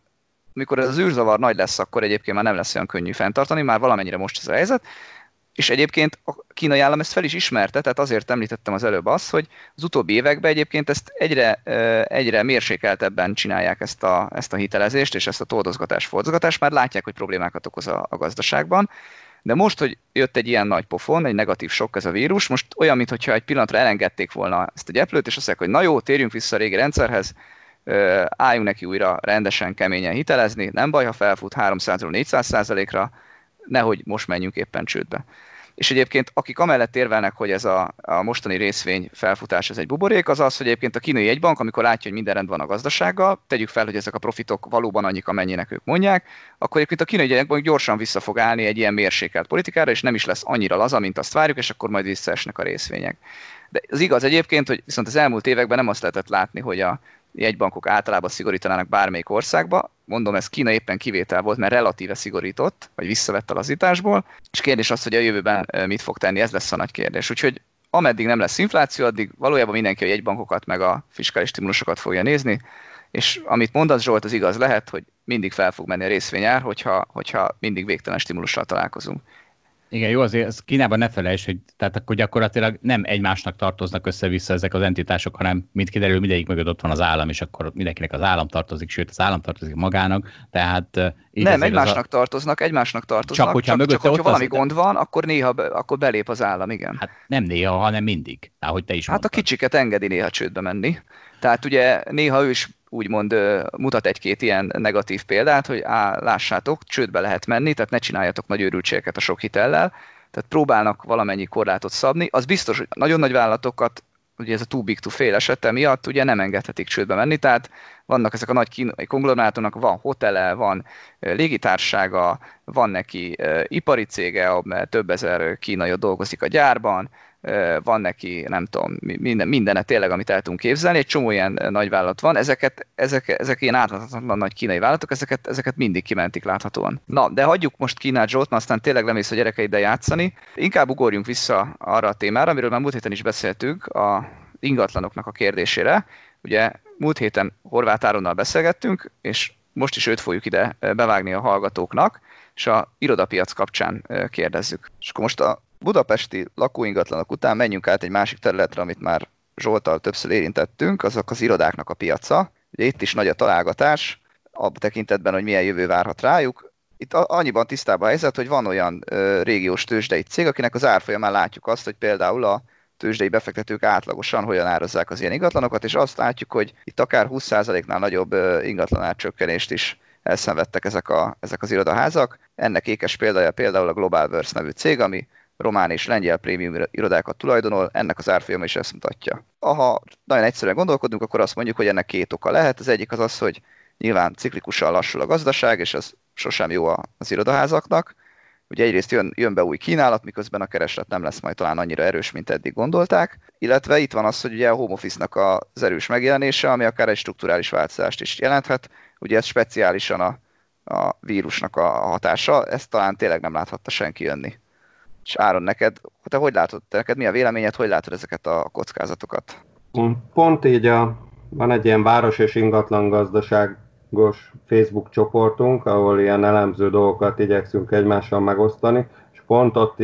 mikor ez az űrzavar nagy lesz, akkor egyébként már nem lesz olyan könnyű fenntartani, már valamennyire most ez a helyzet, és egyébként a kínai állam ezt fel is ismerte, tehát azért említettem az előbb azt, hogy az utóbbi években egyébként ezt egyre, egyre mérsékeltebben csinálják ezt a, ezt a hitelezést, és ezt a toldozgatás-foldozgatást, már látják, hogy problémákat okoz a, a gazdaságban. De most, hogy jött egy ilyen nagy pofon, egy negatív sok ez a vírus, most olyan, mintha egy pillanatra elengedték volna ezt a gyeplőt, és azt mondják, hogy na jó, térjünk vissza a régi rendszerhez, álljunk neki újra rendesen, keményen hitelezni, nem baj, ha felfut háromszázról négyszáz százalékra, nehogy most menjünk éppen csődbe. És egyébként akik amellett érvelnek, hogy ez a, a mostani részvény felfutás ez egy buborék, az az, hogy egyébként a kínai jegybank, amikor látja, hogy minden rend van a gazdasággal, tegyük fel, hogy ezek a profitok valóban annyik, amennyinek ők mondják, akkor egyébként a kínai jegybank gyorsan vissza fog állni egy ilyen mérsékelt politikára, és nem is lesz annyira laza, mint azt várjuk, és akkor majd visszaesnek a részvények. De az igaz egyébként, hogy viszont az elmúlt években nem azt lehetett látni, hogy a jegybankok általában szigorítanának bármelyik országba. Mondom, ez Kína éppen kivétel volt, mert relatíve szigorított, vagy visszavett a lazításból, és kérdés az, hogy a jövőben mit fog tenni, ez lesz a nagy kérdés. Úgyhogy ameddig nem lesz infláció, addig valójában mindenki a jegybankokat meg a fiskális stimulusokat fogja nézni, és amit mondasz, Zsolt, az igaz lehet, hogy mindig fel fog menni a részvényár, hogyha, hogyha mindig végtelen stimulussal találkozunk. Igen, jó, azért Kínában ne felejtsd, hogy tehát akkor gyakorlatilag nem egymásnak tartoznak össze-vissza ezek az entitások, hanem mint kiderül, mindegyik mögött ott van az állam, és akkor mindenkinek az állam tartozik, sőt az állam tartozik magának, tehát... Nem, egymásnak a... tartoznak, egymásnak tartoznak, csak hogyha, csak, csak, hogyha valami az... gond van, akkor néha akkor belép az állam, igen. Hát nem néha, hanem mindig, ahogy te is hát mondtad. A kicsiket engedi néha csődbe menni, tehát ugye néha ő is úgymond mutat egy-két ilyen negatív példát, hogy á, lássátok, csődbe lehet menni, tehát ne csináljatok nagy őrültségeket a sok hitellel, tehát próbálnak valamennyi korlátot szabni. Az biztos, hogy nagyon nagy vállalatokat, ugye ez a too big to fail esete miatt ugye nem engedhetik csődbe menni, tehát vannak ezek a nagy kínai konglomerátumnak, van hotele, van légitársága, van neki ipari cége, mert több ezer kínai ott dolgozik a gyárban, van neki, nem tudom, minden, mindene tényleg, amit el tudunk képzelni, egy csomó ilyen nagyvállalat van, ezeket, ezek, ezek ilyen átláthatatlan nagy kínai vállalatok, ezeket, ezeket mindig kimentik láthatóan. Na, de hagyjuk most Kínát, Zsolt, mert aztán tényleg lemész a gyerekeiddel játszani. Inkább ugorjunk vissza arra a témára, amiről már múlt héten is beszéltünk, az ingatlanoknak a kérdésére. Ugye múlt héten Horváth Áronnal beszélgettünk, és most is őt fogjuk ide bevágni a hallgatóknak, és a irodapiac kapcsán kérdezzük. És akkor most a budapesti lakóingatlanok után menjünk át egy másik területre, amit már Zsolttal többször érintettünk, azok az irodáknak a piaca. Ugye itt is nagy a találgatás, a tekintetben, hogy milyen jövő várhat rájuk. Itt annyiban tisztában a helyzet, hogy van olyan ö, régiós tőzsdei cég, akinek az árfolyamán látjuk azt, hogy például a tőzsdei befektetők átlagosan hogyan árazzák az ilyen ingatlanokat, és azt látjuk, hogy itt akár húsz százaléknál nagyobb ingatlanárcsökkenést is elszenvedtek ezek, a, ezek az irodaházak. Ennek ékes példája például a Globalworth nevű cég, ami román és lengyel prémium irodákat tulajdonol, ennek az árfolyama is ezt mutatja. Ha nagyon egyszerűen gondolkodunk, akkor azt mondjuk, hogy ennek két oka lehet. Az egyik az az, hogy nyilván ciklikusan lassul a gazdaság, és ez sosem jó az irodaházaknak. Ugye egyrészt jön, jön be új kínálat, miközben a kereslet nem lesz majd talán annyira erős, mint eddig gondolták. Illetve itt van az, hogy ugye a home office-nak az erős megjelenése, ami akár egy strukturális változást is jelenthet. Ugye ez speciálisan a, a vírusnak a hatása, ezt talán tényleg nem láthatta senki jönni. És Áron, neked, te hogy látod, te neked mi a véleményed, hogy látod ezeket a kockázatokat? Pont így a, van egy ilyen város és ingatlan gazdaságos Facebook csoportunk, ahol ilyen elemző dolgokat igyekszünk egymással megosztani, és pont ott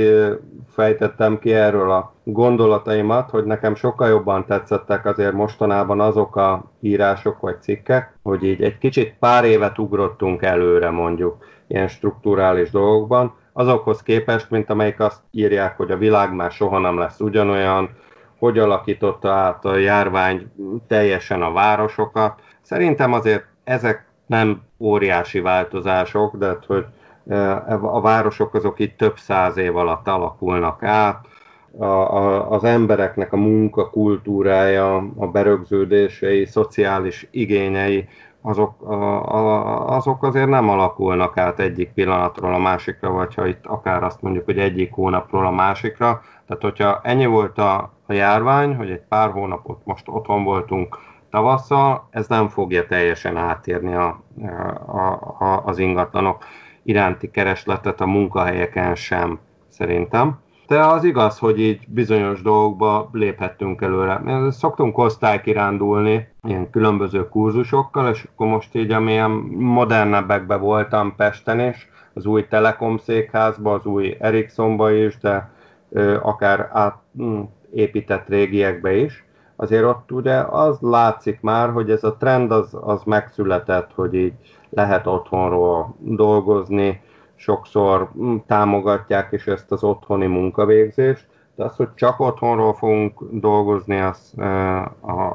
fejtettem ki erről a gondolataimat, hogy nekem sokkal jobban tetszettek azért mostanában azok a írások vagy cikkek, hogy így egy kicsit pár évet ugrottunk előre mondjuk ilyen strukturális dolgokban, azokhoz képest, mint amelyik azt írják, hogy a világ már soha nem lesz ugyanolyan, hogy alakította át a járvány teljesen a városokat. Szerintem azért ezek nem óriási változások, de hogy a városok azok itt több száz év alatt alakulnak át, a, a, az embereknek a munka kultúrája, a berögződései, szociális igényei, Azok, azok azért nem alakulnak át egyik pillanatról a másikra, vagy ha itt akár azt mondjuk, hogy egyik hónapról a másikra. Tehát hogyha ennyi volt a, a járvány, hogy egy pár hónapot most otthon voltunk tavasszal, ez nem fogja teljesen átérni a, a, a, az ingatlanok iránti keresletet a munkahelyeken sem, szerintem. De az igaz, hogy így bizonyos dolgokba léphettünk előre. Szoktunk osztálykirándulni ilyen különböző kurzusokkal, és akkor most így, amilyen modernebbekben voltam Pesten is, az új Telekom székházba, az új Ericssonba is, de ö, akár átépített régiekbe is. Azért ott ugye az látszik már, hogy ez a trend az, az megszületett, hogy így lehet otthonról dolgozni, sokszor támogatják is ezt az otthoni munkavégzést, de az, hogy csak otthonról fogunk dolgozni, azt,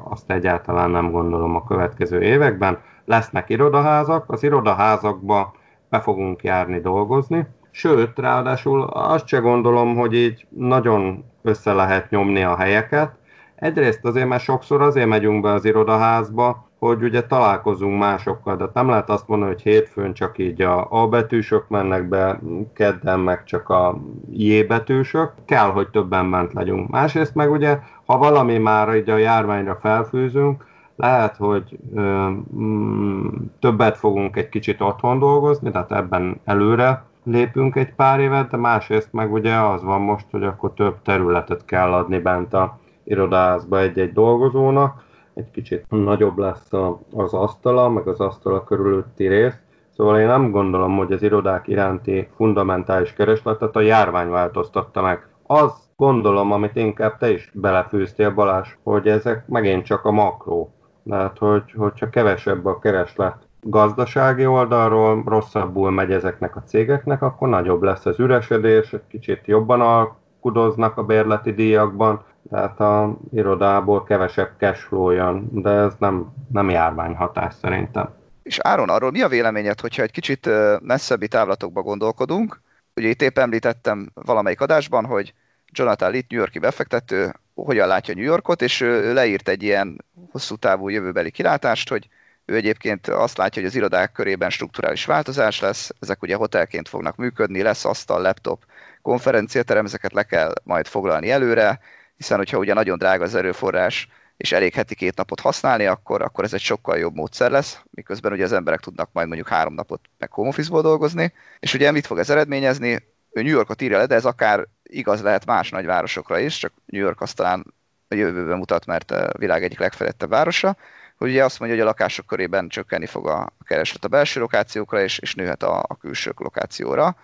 azt egyáltalán nem gondolom a következő években. Lesznek irodaházak, az irodaházakba be fogunk járni dolgozni, sőt, ráadásul azt se gondolom, hogy így nagyon össze lehet nyomni a helyeket. Egyrészt azért, mert sokszor azért megyünk be az irodaházba, hogy ugye találkozunk másokkal, de nem lehet azt mondani, hogy hétfőn csak így a A betűsök mennek be, kedden meg csak a J betűsök, kell, hogy többen bent legyünk. Másrészt meg ugye, ha valami már így a járványra felfűzünk, lehet, hogy ö, m, többet fogunk egy kicsit otthon dolgozni, tehát ebben előre lépünk egy pár évet, de másrészt meg ugye az van most, hogy akkor több területet kell adni bent a irodázba egy-egy dolgozónak, egy kicsit nagyobb lesz az asztala, meg az asztala körülötti rész. Szóval én nem gondolom, hogy az irodák iránti fundamentális keresletet a járvány változtatta meg. Azt gondolom, amit inkább te is belefűztél, Balázs, hogy ezek megint csak a makró. Tehát, hogy, hogyha kevesebb a kereslet gazdasági oldalról, rosszabbul megy ezeknek a cégeknek, akkor nagyobb lesz az üresedés, egy kicsit jobban alkudoznak a bérleti díjakban, tehát az irodából kevesebb cashflow jön, de ez nem, nem járványhatás szerintem. És Áron, arról mi a véleményed, hogyha egy kicsit messzebbi távlatokba gondolkodunk? Ugye itt épp említettem valamelyik adásban, hogy Jonathan Litt, New York-i befektető, hogyan látja New Yorkot, és ő leírt egy ilyen hosszú távú jövőbeli kilátást, hogy ő egyébként azt látja, hogy az irodák körében strukturális változás lesz, ezek ugye hotelként fognak működni, lesz asztal, laptop, konferenciaterem, ezeket le kell majd foglalni előre, hiszen hogyha ugye nagyon drága az erőforrás, és elég heti két napot használni, akkor, akkor ez egy sokkal jobb módszer lesz, miközben ugye az emberek tudnak majd mondjuk három napot meg home office-ból dolgozni, és ugye mit fog ez eredményezni? Ő New Yorkot írja le, de ez akár igaz lehet más nagyvárosokra is, csak New York azt talán a jövőben mutat, mert a világ egyik legfejlettebb városa, hogy ugye azt mondja, hogy a lakások körében csökkenni fog a kereslet a belső lokációkra, és, és nőhet a, a külső lokációra.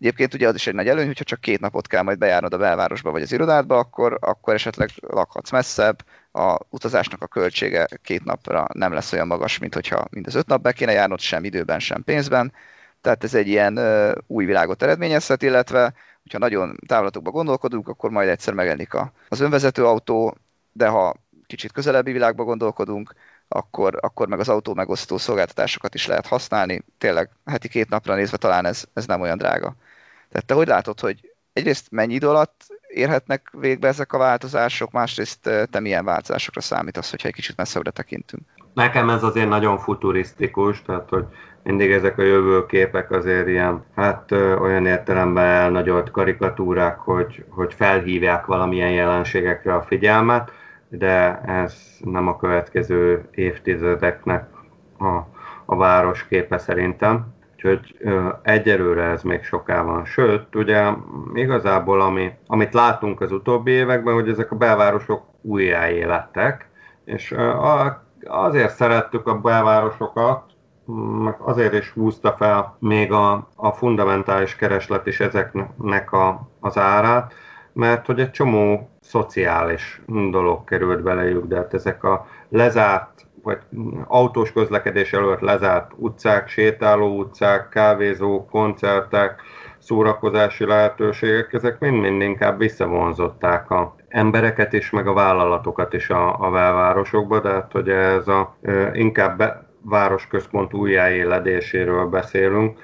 Egyébként ugye az is egy nagy előny, hogyha csak két napot kell majd bejárnod a belvárosba vagy az irodádba, akkor, akkor esetleg lakhatsz messzebb, a utazásnak a költsége két napra nem lesz olyan magas, mint hogyha mindez öt nap be kéne járnod, sem időben, sem pénzben. Tehát ez egy ilyen ö, új világot eredményezhet, illetve hogyha nagyon távlatokba gondolkodunk, akkor majd egyszer megjelenik a, az önvezető autó, de ha kicsit közelebbi világba gondolkodunk, Akkor, akkor meg az autó megosztó szolgáltatásokat is lehet használni. Tényleg heti két napra nézve talán ez, ez nem olyan drága. Tehát te hogy látod, hogy egyrészt mennyi idő alatt érhetnek végbe ezek a változások, másrészt te milyen változásokra számítasz, hogyha egy kicsit messzebbre tekintünk? Nekem ez azért nagyon futurisztikus, tehát hogy mindig ezek a jövőképek azért ilyen, hát ö, olyan értelemben elnagyolt karikatúrák, hogy, hogy felhívják valamilyen jelenségekre a figyelmet, de ez nem a következő évtizedeknek a, a városképe szerintem. Úgyhogy ö, egyelőre ez még soká van. Sőt, ugye igazából ami, amit látunk az utóbbi években, hogy ezek a belvárosok újjáélettek, és ö, a, azért szerettük a belvárosokat, azért is húzta fel még a, a fundamentális kereslet is ezeknek a, az árát, mert hogy egy csomó szociális dolog került belejük, de hát ezek a lezárt, vagy autós közlekedés előtt lezárt utcák, sétáló utcák, kávézók, koncertek, szórakozási lehetőségek, ezek mind-mind inkább visszavonzották a embereket is, meg a vállalatokat is a, a belvárosokba, de hát hogy ez a, inkább be, városközpont újjáéledéséről beszélünk,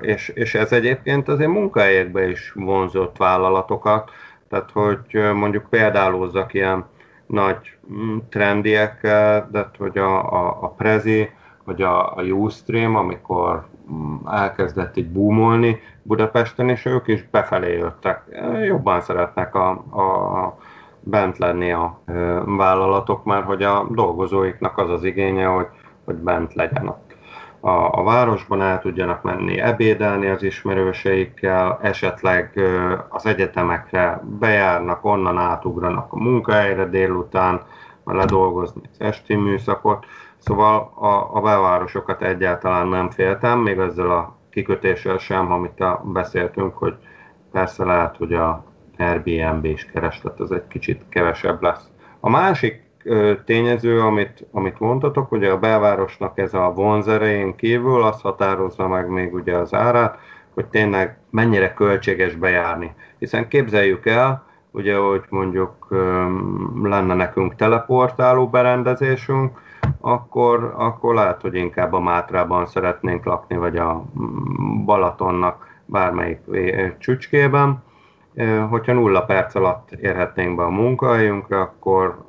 és, és ez egyébként azért munkahelyekbe is vonzott vállalatokat, tehát hogy mondjuk példálózzak ilyen nagy trendiekkel, de hogy a, a, a Prezi, vagy a, a Ustream, amikor elkezdett így boomolni Budapesten, és ők is befelé jöttek. Jobban szeretnek a, a bent lenni a vállalatok, mert hogy a dolgozóiknak az az igénye, hogy hogy bent legyenek. A, a városban el tudjanak menni ebédelni az ismerőseikkel, esetleg az egyetemekre bejárnak, onnan átugranak a munkahelyre délután, ledolgozni az esti műszakot. Szóval a, a belvárosokat egyáltalán nem féltem, még ezzel a kikötéssel sem, amit beszéltünk, hogy persze lehet, hogy a Airbnb-s kereslet az egy kicsit kevesebb lesz. A másik tényező, amit, amit mondtatok, ugye a belvárosnak ez a vonzerején kívül azt határozza meg még ugye az árát, hogy tényleg mennyire költséges bejárni. Hiszen képzeljük el, ugye, hogy mondjuk lenne nekünk teleportáló berendezésünk, akkor, akkor lehet, hogy inkább a Mátrában szeretnénk lakni, vagy a Balatonnak bármelyik csücskében. Hogyha nulla perc alatt érhetnénk be a munkahelyünkre, akkor,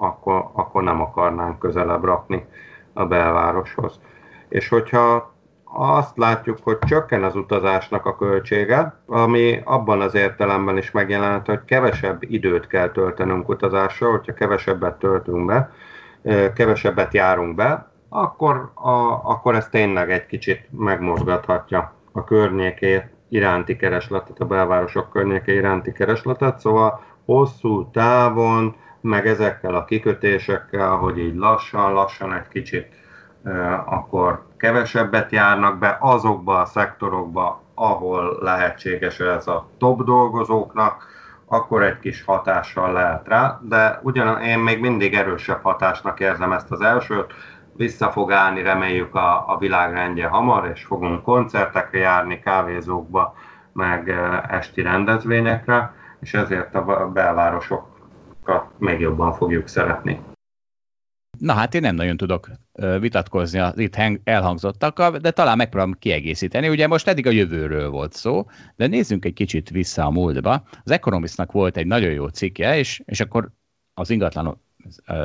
akkor, akkor nem akarnánk közelebb rakni a belvároshoz. És hogyha azt látjuk, hogy csökken az utazásnak a költsége, ami abban az értelemben is megjelenhet, hogy kevesebb időt kell töltenünk utazásra, hogyha kevesebbet töltünk be, kevesebbet járunk be, akkor, a, akkor ez tényleg egy kicsit megmozgathatja a környékét, iránti keresletet, a belvárosok környéke iránti keresletet, szóval hosszú távon, meg ezekkel a kikötésekkel, hogy így lassan-lassan egy kicsit akkor kevesebbet járnak be azokba a szektorokba, ahol lehetséges ez a top dolgozóknak, akkor egy kis hatással lehet rá, de ugyan én még mindig erősebb hatásnak érzem ezt az elsőt, vissza fog állni, reméljük a, a világrendje hamar, és fogunk koncertekre járni, kávézókba, meg esti rendezvényekre, és ezért a belvárosokat még jobban fogjuk szeretni. Na hát én nem nagyon tudok vitatkozni az itt elhangzottakkal, de talán megpróbálom kiegészíteni. Ugye most eddig a jövőről volt szó, de nézzünk egy kicsit vissza a múltba. Az Economistnak volt egy nagyon jó cikke, és, és akkor az ingatlan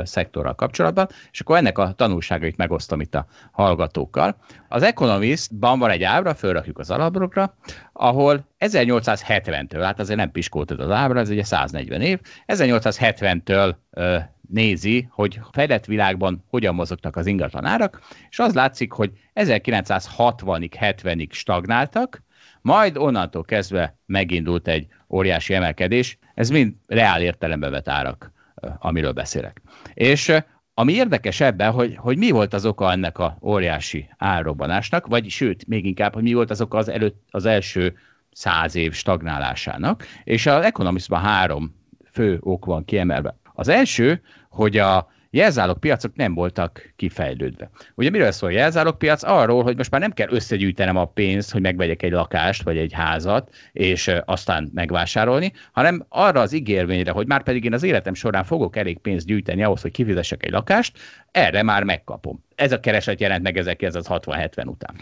szektorral kapcsolatban, és akkor ennek a tanulságait megosztom itt a hallgatókkal. Az Economistban van egy ábra, fölrakjuk az alapokra, ahol ezernyolcszázhetventől, hát azért nem piskoltad az ábra, ez ugye száznegyven év, ezernyolcszázhetventől ö, nézi, hogy fejlett világban hogyan mozogtak az ingatlan árak, és az látszik, hogy ezerkilencszázhatvanig, hetvenig stagnáltak, majd onnantól kezdve megindult egy óriási emelkedés, ez mind reál értelembe vett árak, amiről beszélek. És ami érdekes ebben, hogy, hogy mi volt az oka ennek a óriási árrobbanásnak, vagy sőt, még inkább, hogy mi volt az oka az, előtt, az első száz év stagnálásának, és az Economistban három fő ok van kiemelve. Az első, hogy a jelzálogpiacok nem voltak kifejlődve. Ugye miről szól a jelzálogpiac? Arról, hogy most már nem kell összegyűjtenem a pénzt, hogy megvegyek egy lakást, vagy egy házat, és aztán megvásárolni, hanem arra az ígérvényre, hogy már pedig én az életem során fogok elég pénzt gyűjteni ahhoz, hogy kifizessek egy lakást, erre már megkapom. Ez a kereslet jelent meg ezerkilencszázhatvan-hetven után.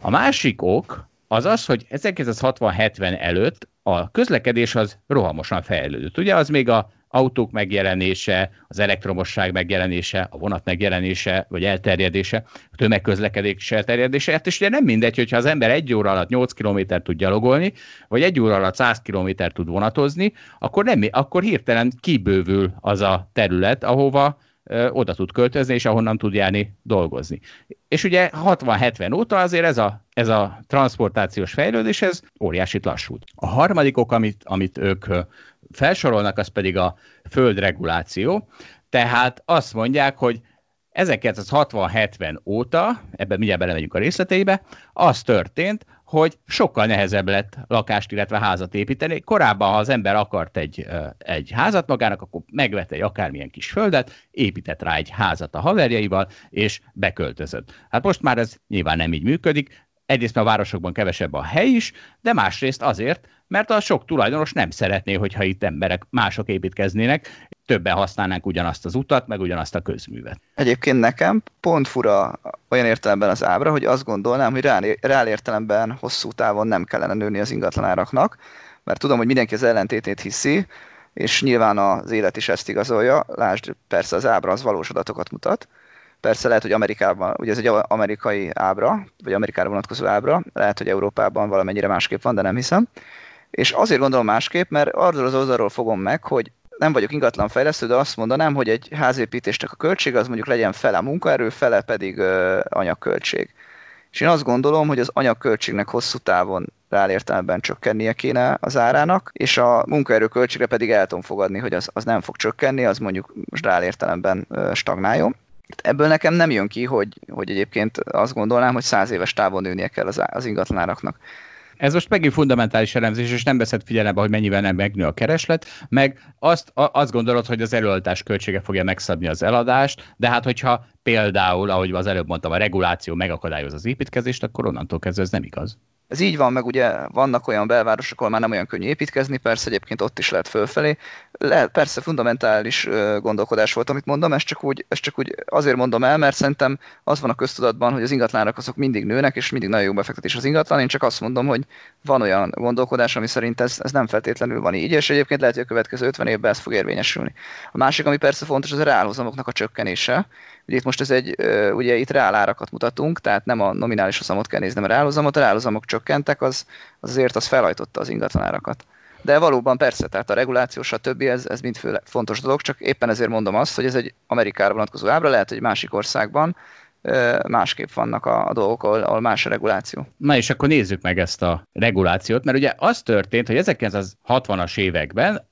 A másik ok az az, hogy ezerkilencszázhatvan-hetven előtt a közlekedés az rohamosan fejlődött. Ugye az még a autók megjelenése, az elektromosság megjelenése, a vonat megjelenése, vagy elterjedése, a tömegközlekedés elterjedése. Hát és ugye nem mindegy, hogyha az ember egy óra alatt nyolc kilométert tud gyalogolni, vagy egy óra alatt száz kilométert tud vonatozni, akkor, nem, akkor hirtelen kibővül az a terület, ahova ö, oda tud költözni, és ahonnan tud járni dolgozni. És ugye hatvan-hetven óta azért ez a, ez a transzportációs fejlődés, ez óriásit lassult. A harmadik ok, amit, amit ők felsorolnak, az pedig a földreguláció. Tehát azt mondják, hogy ezerkilencszázhatvan-hetven óta, ebben mindjárt belemegyünk a részleteibe, az történt, hogy sokkal nehezebb lett lakást, illetve házat építeni. Korábban, ha az ember akart egy, egy házat magának, akkor megvett egy akármilyen kis földet, épített rá egy házat a haverjaival, és beköltözött. Hát most már ez nyilván nem így működik. Egyrészt a városokban kevesebb a hely is, de másrészt azért, mert a sok tulajdonos nem szeretné, hogyha itt emberek mások építkeznének, többen használnánk ugyanazt az utat, meg ugyanazt a közművet. Egyébként nekem pont fura olyan értelemben az ábra, hogy azt gondolnám, hogy reál értelemben hosszú távon nem kellene nőni az ingatlanáraknak, mert tudom, hogy mindenki az ellentétét hiszi, és nyilván az élet is ezt igazolja. Lásd, persze az ábra az valós adatokat mutat. Persze lehet, hogy Amerikában, ugye ez egy amerikai ábra, vagy Amerikára vonatkozó ábra, lehet, hogy Európában valamennyire másképp van, de nem hiszem. És azért gondolom másképp, mert arról az oldalról fogom meg, hogy nem vagyok ingatlanfejlesztő, de azt mondanám, hogy egy házépítésnek a költsége az mondjuk legyen fele a munkaerő, fele pedig ö, anyagköltség. És én azt gondolom, hogy az anyagköltségnek hosszú távon reál értelemben csökkennie kéne az árának, és a munkaerő költségre pedig el tudom fogadni, hogy az, az nem fog csökkenni, az mondjuk most reál értelemben ö, stagnáljon. Ebből nekem nem jön ki, hogy, hogy egyébként azt gondolnám, hogy száz éves távon nőnie kell az, az ingatlanáraknak. Ez most megint fundamentális elemzés, és nem veszed figyelembe, hogy mennyivel nem megnő a kereslet, meg azt, a, azt gondolod, hogy az előadás költsége fogja megszabni az eladást, de hát hogyha például, ahogy az előbb mondtam, a reguláció megakadályoz az építkezést, akkor onnantól kezdve ez nem igaz. Ez így van, meg ugye vannak olyan belvárosok, ahol már nem olyan könnyű építkezni, persze egyébként ott is lehet fölfelé. Lehet, persze fundamentális gondolkodás volt, amit mondom, ezt csak, úgy, ezt csak úgy azért mondom el, mert szerintem az van a köztudatban, hogy az ingatlanok azok mindig nőnek, és mindig nagyon jó befektetés az ingatlan. Én csak azt mondom, hogy van olyan gondolkodás, ami szerint ez, ez nem feltétlenül van így, és egyébként lehet, hogy a következő ötven évben ez fog érvényesülni. A másik, ami persze fontos, az a reálhozamoknak a csökkenése. Ugye itt most ez egy, ugye itt reálárakat mutatunk, tehát nem a nominális hozamot kell nézni, a reálhozamot, a reálhozamok csökkentek, az, azért az felhajtotta az ingatlanárakat. De valóban persze, tehát a reguláció, stb. ez, ez mind főleg fontos dolog, csak éppen ezért mondom azt, hogy ez egy Amerikára vonatkozó ábra, lehet, hogy másik országban másképp vannak a, a dolgok, ahol, ahol más a reguláció. Na és akkor nézzük meg ezt a regulációt, mert ugye az történt, hogy ezerkilencszázhatvanas években,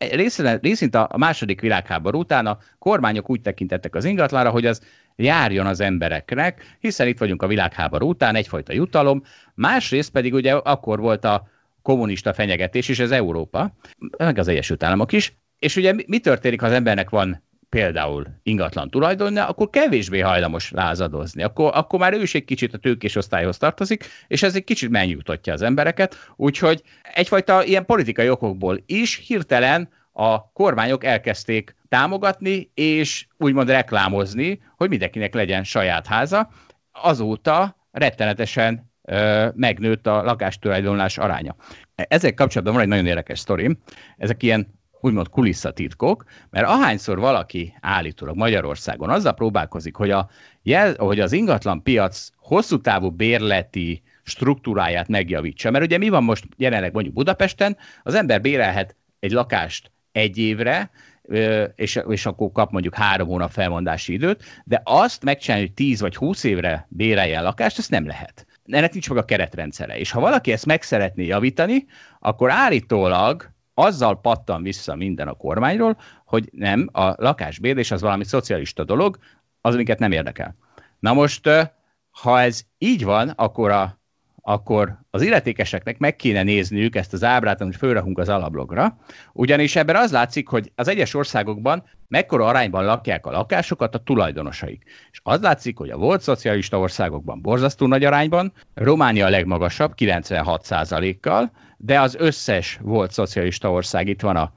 részint a második világháború után a kormányok úgy tekintettek az ingatlanra, hogy az járjon az embereknek, hiszen itt vagyunk a világháború után, egyfajta jutalom, másrészt pedig ugye akkor volt a kommunista fenyegetés is, az Európa, meg az Egyesült Államok is, és ugye mi történik, ha az embernek van például ingatlan tulajdonna, akkor kevésbé hajlamos lázadozni. Akkor, akkor már ő is egy kicsit a tőkés osztályhoz tartozik, és ez egy kicsit megnyugtatja az embereket, úgyhogy egyfajta ilyen politikai okokból is hirtelen a kormányok elkezdték támogatni, és úgymond reklámozni, hogy mindenkinek legyen saját háza. Azóta rettenetesen ö, megnőtt a lakástulajdonlás aránya. Ezzel kapcsolatban van egy nagyon érdekes sztorim. Ezek ilyen úgymond kulisszatitkok, mert ahányszor valaki állítólag Magyarországon azzal próbálkozik, hogy, a jel, hogy az ingatlan piac hosszú távú bérleti struktúráját megjavítsa, mert ugye mi van most jelenleg mondjuk Budapesten, az ember bérelhet egy lakást egy évre, és, és akkor kap mondjuk három hónap felmondási időt, de azt megcsinálni, hogy tíz vagy húsz évre bérelje a lakást, ezt nem lehet. Ennek nincs meg a keretrendszere. És ha valaki ezt meg szeretné javítani, akkor állítólag azzal pattan vissza minden a kormányról, hogy nem, a lakásbérlés az valami szocialista dolog, az minket nem érdekel. Na most, ha ez így van, akkor, a, akkor az illetékeseknek meg kéne nézniük ezt az ábrát, amit fölrakunk az alablogra, ugyanis ebben az látszik, hogy az egyes országokban mekkora arányban lakják a lakásokat a tulajdonosaik. És az látszik, hogy a volt szocialista országokban borzasztó nagy arányban, Románia a legmagasabb, kilencvenhat százalékkal, de az összes volt szocialista ország, itt van a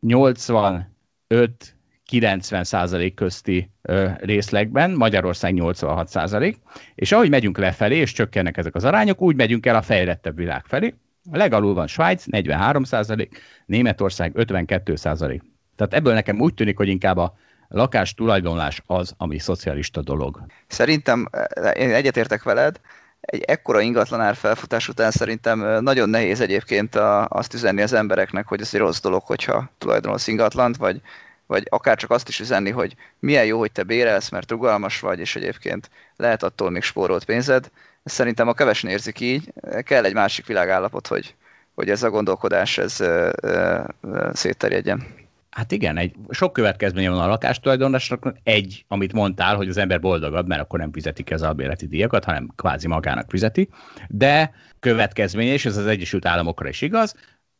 nyolcvanöt, kilencven százalék közti ö, részlegben, Magyarország nyolcvanhat százalék, és ahogy megyünk lefelé, és csökkennek ezek az arányok, úgy megyünk el a fejlettebb világ felé. Legalul van Svájc, negyvenhárom százalék, Németország ötvenkét százalék. Tehát ebből nekem úgy tűnik, hogy inkább a lakástulajdonlás az, ami szocialista dolog. Szerintem, én egyetértek veled, egy ekkora ingatlanár felfutás után szerintem nagyon nehéz egyébként a, azt üzenni az embereknek, hogy ez egy rossz dolog, hogyha tulajdonolsz ingatlant, vagy, vagy akár csak azt is üzenni, hogy milyen jó, hogy te bérelsz, mert rugalmas vagy, és egyébként lehet attól még spórolt pénzed. Szerintem a kevesen érzik így, kell egy másik világállapot, hogy, hogy ez a gondolkodás ez, ö, ö, ö, szétterjedjen. Hát igen, egy, sok következménye van a lakástulajdonosnak. Egy, amit mondtál, hogy az ember boldogabb, mert akkor nem fizeti ki az albérleti díjakat, hanem kvázi magának fizeti, de következménye, és ez az Egyesült Államokra is igaz,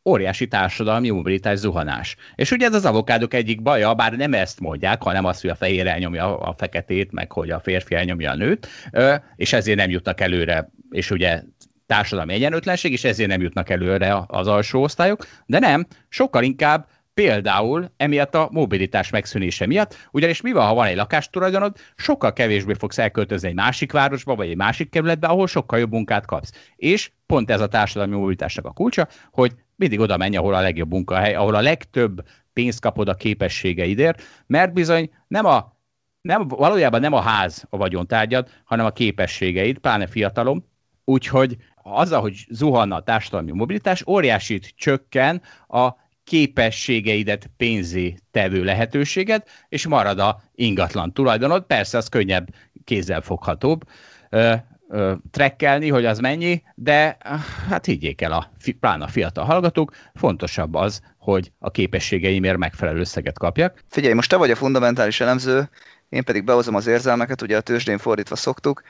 óriási társadalmi mobilitás zuhanás. És ugye ez az avokádok egyik baja, bár nem ezt mondják, hanem az, hogy a fehér elnyomja a feketét, meg hogy a férfi elnyomja a nőt, és ezért nem jutnak előre, és ugye társadalmi egyenlőtlenség, és ezért nem jutnak előre az alsó osztályok, de nem, sokkal inkább például emiatt a mobilitás megszűnése miatt, ugyanis mi van, ha van egy lakástulajdonod, sokkal kevésbé fogsz elköltözni egy másik városba, vagy egy másik kerületbe, ahol sokkal jobb munkát kapsz. És pont ez a társadalmi mobilitásnak a kulcsa, hogy mindig oda menj, ahol a legjobb munkahely, ahol a legtöbb pénzt kapod a képességeidért, mert bizony nem a, nem, valójában nem a ház a vagyontárgyad, hanem a képességeid, pláne fiatalom, úgyhogy azzal, hogy zuhanna a társadalmi mobilitás, óriásit csökken a képességeidet pénzé tevő lehetőséged, és marad a ingatlan tulajdonod. Persze az könnyebb, kézzelfoghatóbb ö, ö, trekkelni, hogy az mennyi, de hát higgyék el, a, pláne a fiatal hallgatók, fontosabb az, hogy a képességeimért megfelelő összeget kapjak. Figyelj, most te vagy a fundamentális elemző, én pedig behozom az érzelmeket, ugye a tőzsdén fordítva szoktuk.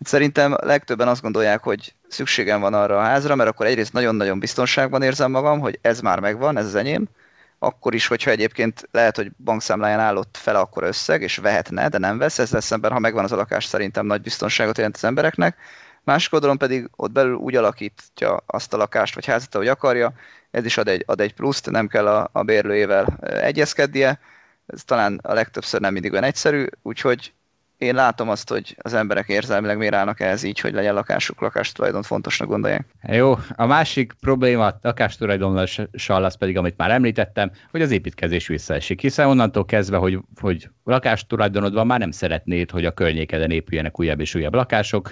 Szerintem legtöbben azt gondolják, hogy szükségem van arra a házra, mert akkor egyrészt nagyon-nagyon biztonságban érzem magam, hogy ez már megvan, ez az enyém. Akkor is, hogyha egyébként lehet, hogy bankszámláján állott fel akkora összeg, és vehetne, de nem vesz, ezzel szemben, ha megvan az a lakás, szerintem nagy biztonságot jelent az embereknek. Másik oldalon pedig ott belül úgy alakítja azt a lakást vagy házat, ahogy akarja, ez is ad egy, ad egy pluszt, nem kell a, a bérlőjével egyezkednie. Ez talán a legtöbbször nem mindig olyan egyszerű, úgyhogy én látom azt, hogy az emberek érzelmileg miért állnak ehhez így, hogy legyen lakásuk, lakástulajdon fontosnak gondolják. Jó, a másik probléma a lakástulajdonossal az pedig, amit már említettem, hogy az építkezés visszaesik, hiszen onnantól kezdve, hogy, hogy lakástulajdonodban már nem szeretnéd, hogy a környékeden épüljenek újabb és újabb lakások,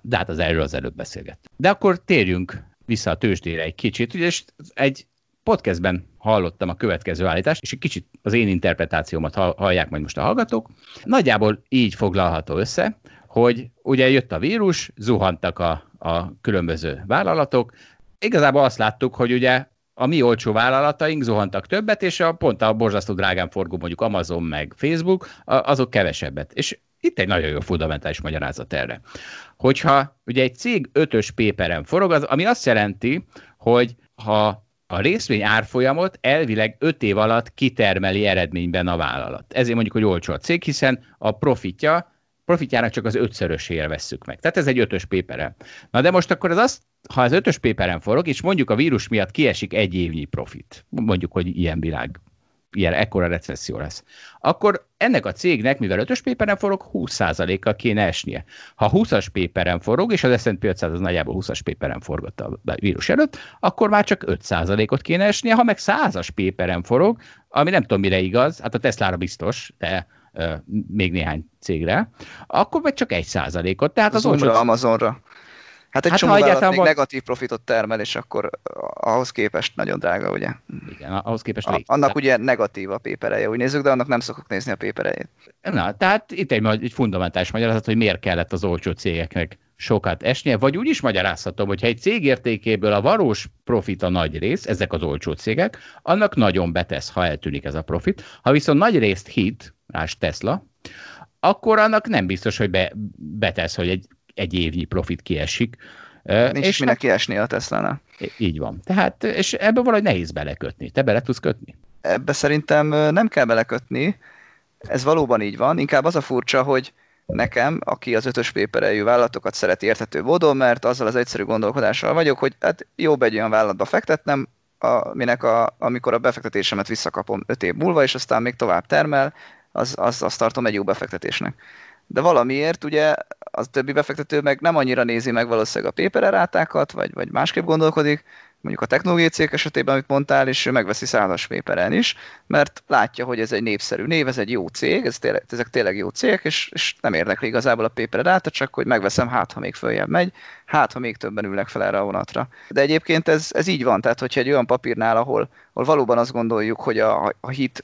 de hát az erről az előbb beszélgettünk. De akkor térjünk vissza a tőzsdére egy kicsit, ugyanis egy podcastben hallottam a következő állítást, és egy kicsit az én interpretációmat hallják majd most a hallgatók. Nagyjából így foglalható össze, hogy ugye jött a vírus, zuhantak a, a különböző vállalatok. Igazából azt láttuk, hogy ugye a mi olcsó vállalataink zuhantak többet, és a, pont a borzasztó drágán forgó mondjuk Amazon meg Facebook, azok kevesebbet. És itt egy nagyon jó fundamentális magyarázat erre. Hogyha ugye egy cég ötös péperen forog, az, ami azt jelenti, hogy ha a részvény árfolyamot elvileg öt év alatt kitermeli eredményben a vállalat. Ezért mondjuk, hogy olcsó a cég, hiszen a profitja, profitjának csak az ötszörösére vesszük meg. Tehát ez egy ötös péperen. Na de most akkor az azt, ha az ötös péperen forog, és mondjuk a vírus miatt kiesik egy évnyi profit, mondjuk, hogy ilyen világ, ilyen ekkora recesszió lesz, akkor ennek a cégnek, mivel ötös péperen forog, húsz százalékkal kéne esnie. Ha húszas péperen forog, és az es és pé ötszáz az nagyjából húszas péperen forgott a vírus előtt, akkor már csak öt százalékot kéne esnie, ha meg százas péperen forog, ami nem tudom mire igaz, hát a Teslára biztos, de ö, még néhány cégre, akkor meg csak egy százalékot. Tehát az olcsó... Amazonra. Hát egy hát csomó vállalat még negatív profitot termel, és akkor ahhoz képest nagyon drága, ugye? Igen, ahhoz képest légy. Annak ugye negatív a pépereje, úgy nézzük, de annak nem szokok nézni a péperejét. Na, tehát itt egy, egy fundamentális magyarázat, hogy miért kellett az olcsó cégeknek sokat esnie, vagy úgy is magyarázhatom, hogyha egy cég értékéből a valós profit a nagy rész, ezek az olcsó cégek, annak nagyon betesz, ha eltűnik ez a profit. Ha viszont nagy részt hit, más Tesla, akkor annak nem biztos, hogy be, betesz, hogy egy egy évnyi profit kiesik. Nincs és minek kiesni a Tesla-nál. Így van. Tehát, és ebbe valahogy nehéz belekötni. Te bele tudsz kötni? Ebbe szerintem nem kell belekötni. Ez valóban így van. Inkább az a furcsa, hogy nekem, aki az ötös péperejű vállalatokat szereti érthető módon, mert azzal az egyszerű gondolkodással vagyok, hogy hát jó, egy olyan vállalatba fektetnem, aminek a, amikor a befektetésemet visszakapom öt év múlva, és aztán még tovább termel, az, az, azt tartom egy jó befektetésnek. De valamiért ugye az többi befektető meg nem annyira nézi meg valószínűleg a paper rátákat, vagy, vagy másképp gondolkodik, mondjuk a technológiai cég esetében, amit mondtál, és ő megveszi százas péperen is, mert látja, hogy ez egy népszerű név, ez egy jó cég, ez tényleg, ezek tényleg jó cégek, és, és nem érdekli igazából a pépere ráta, csak hogy megveszem, hát ha még följebb megy, hát ha még többen ülnek fel erre a vonatra. De egyébként ez, ez így van, tehát hogyha egy olyan papírnál, ahol, ahol valóban azt gondoljuk, hogy a, a hit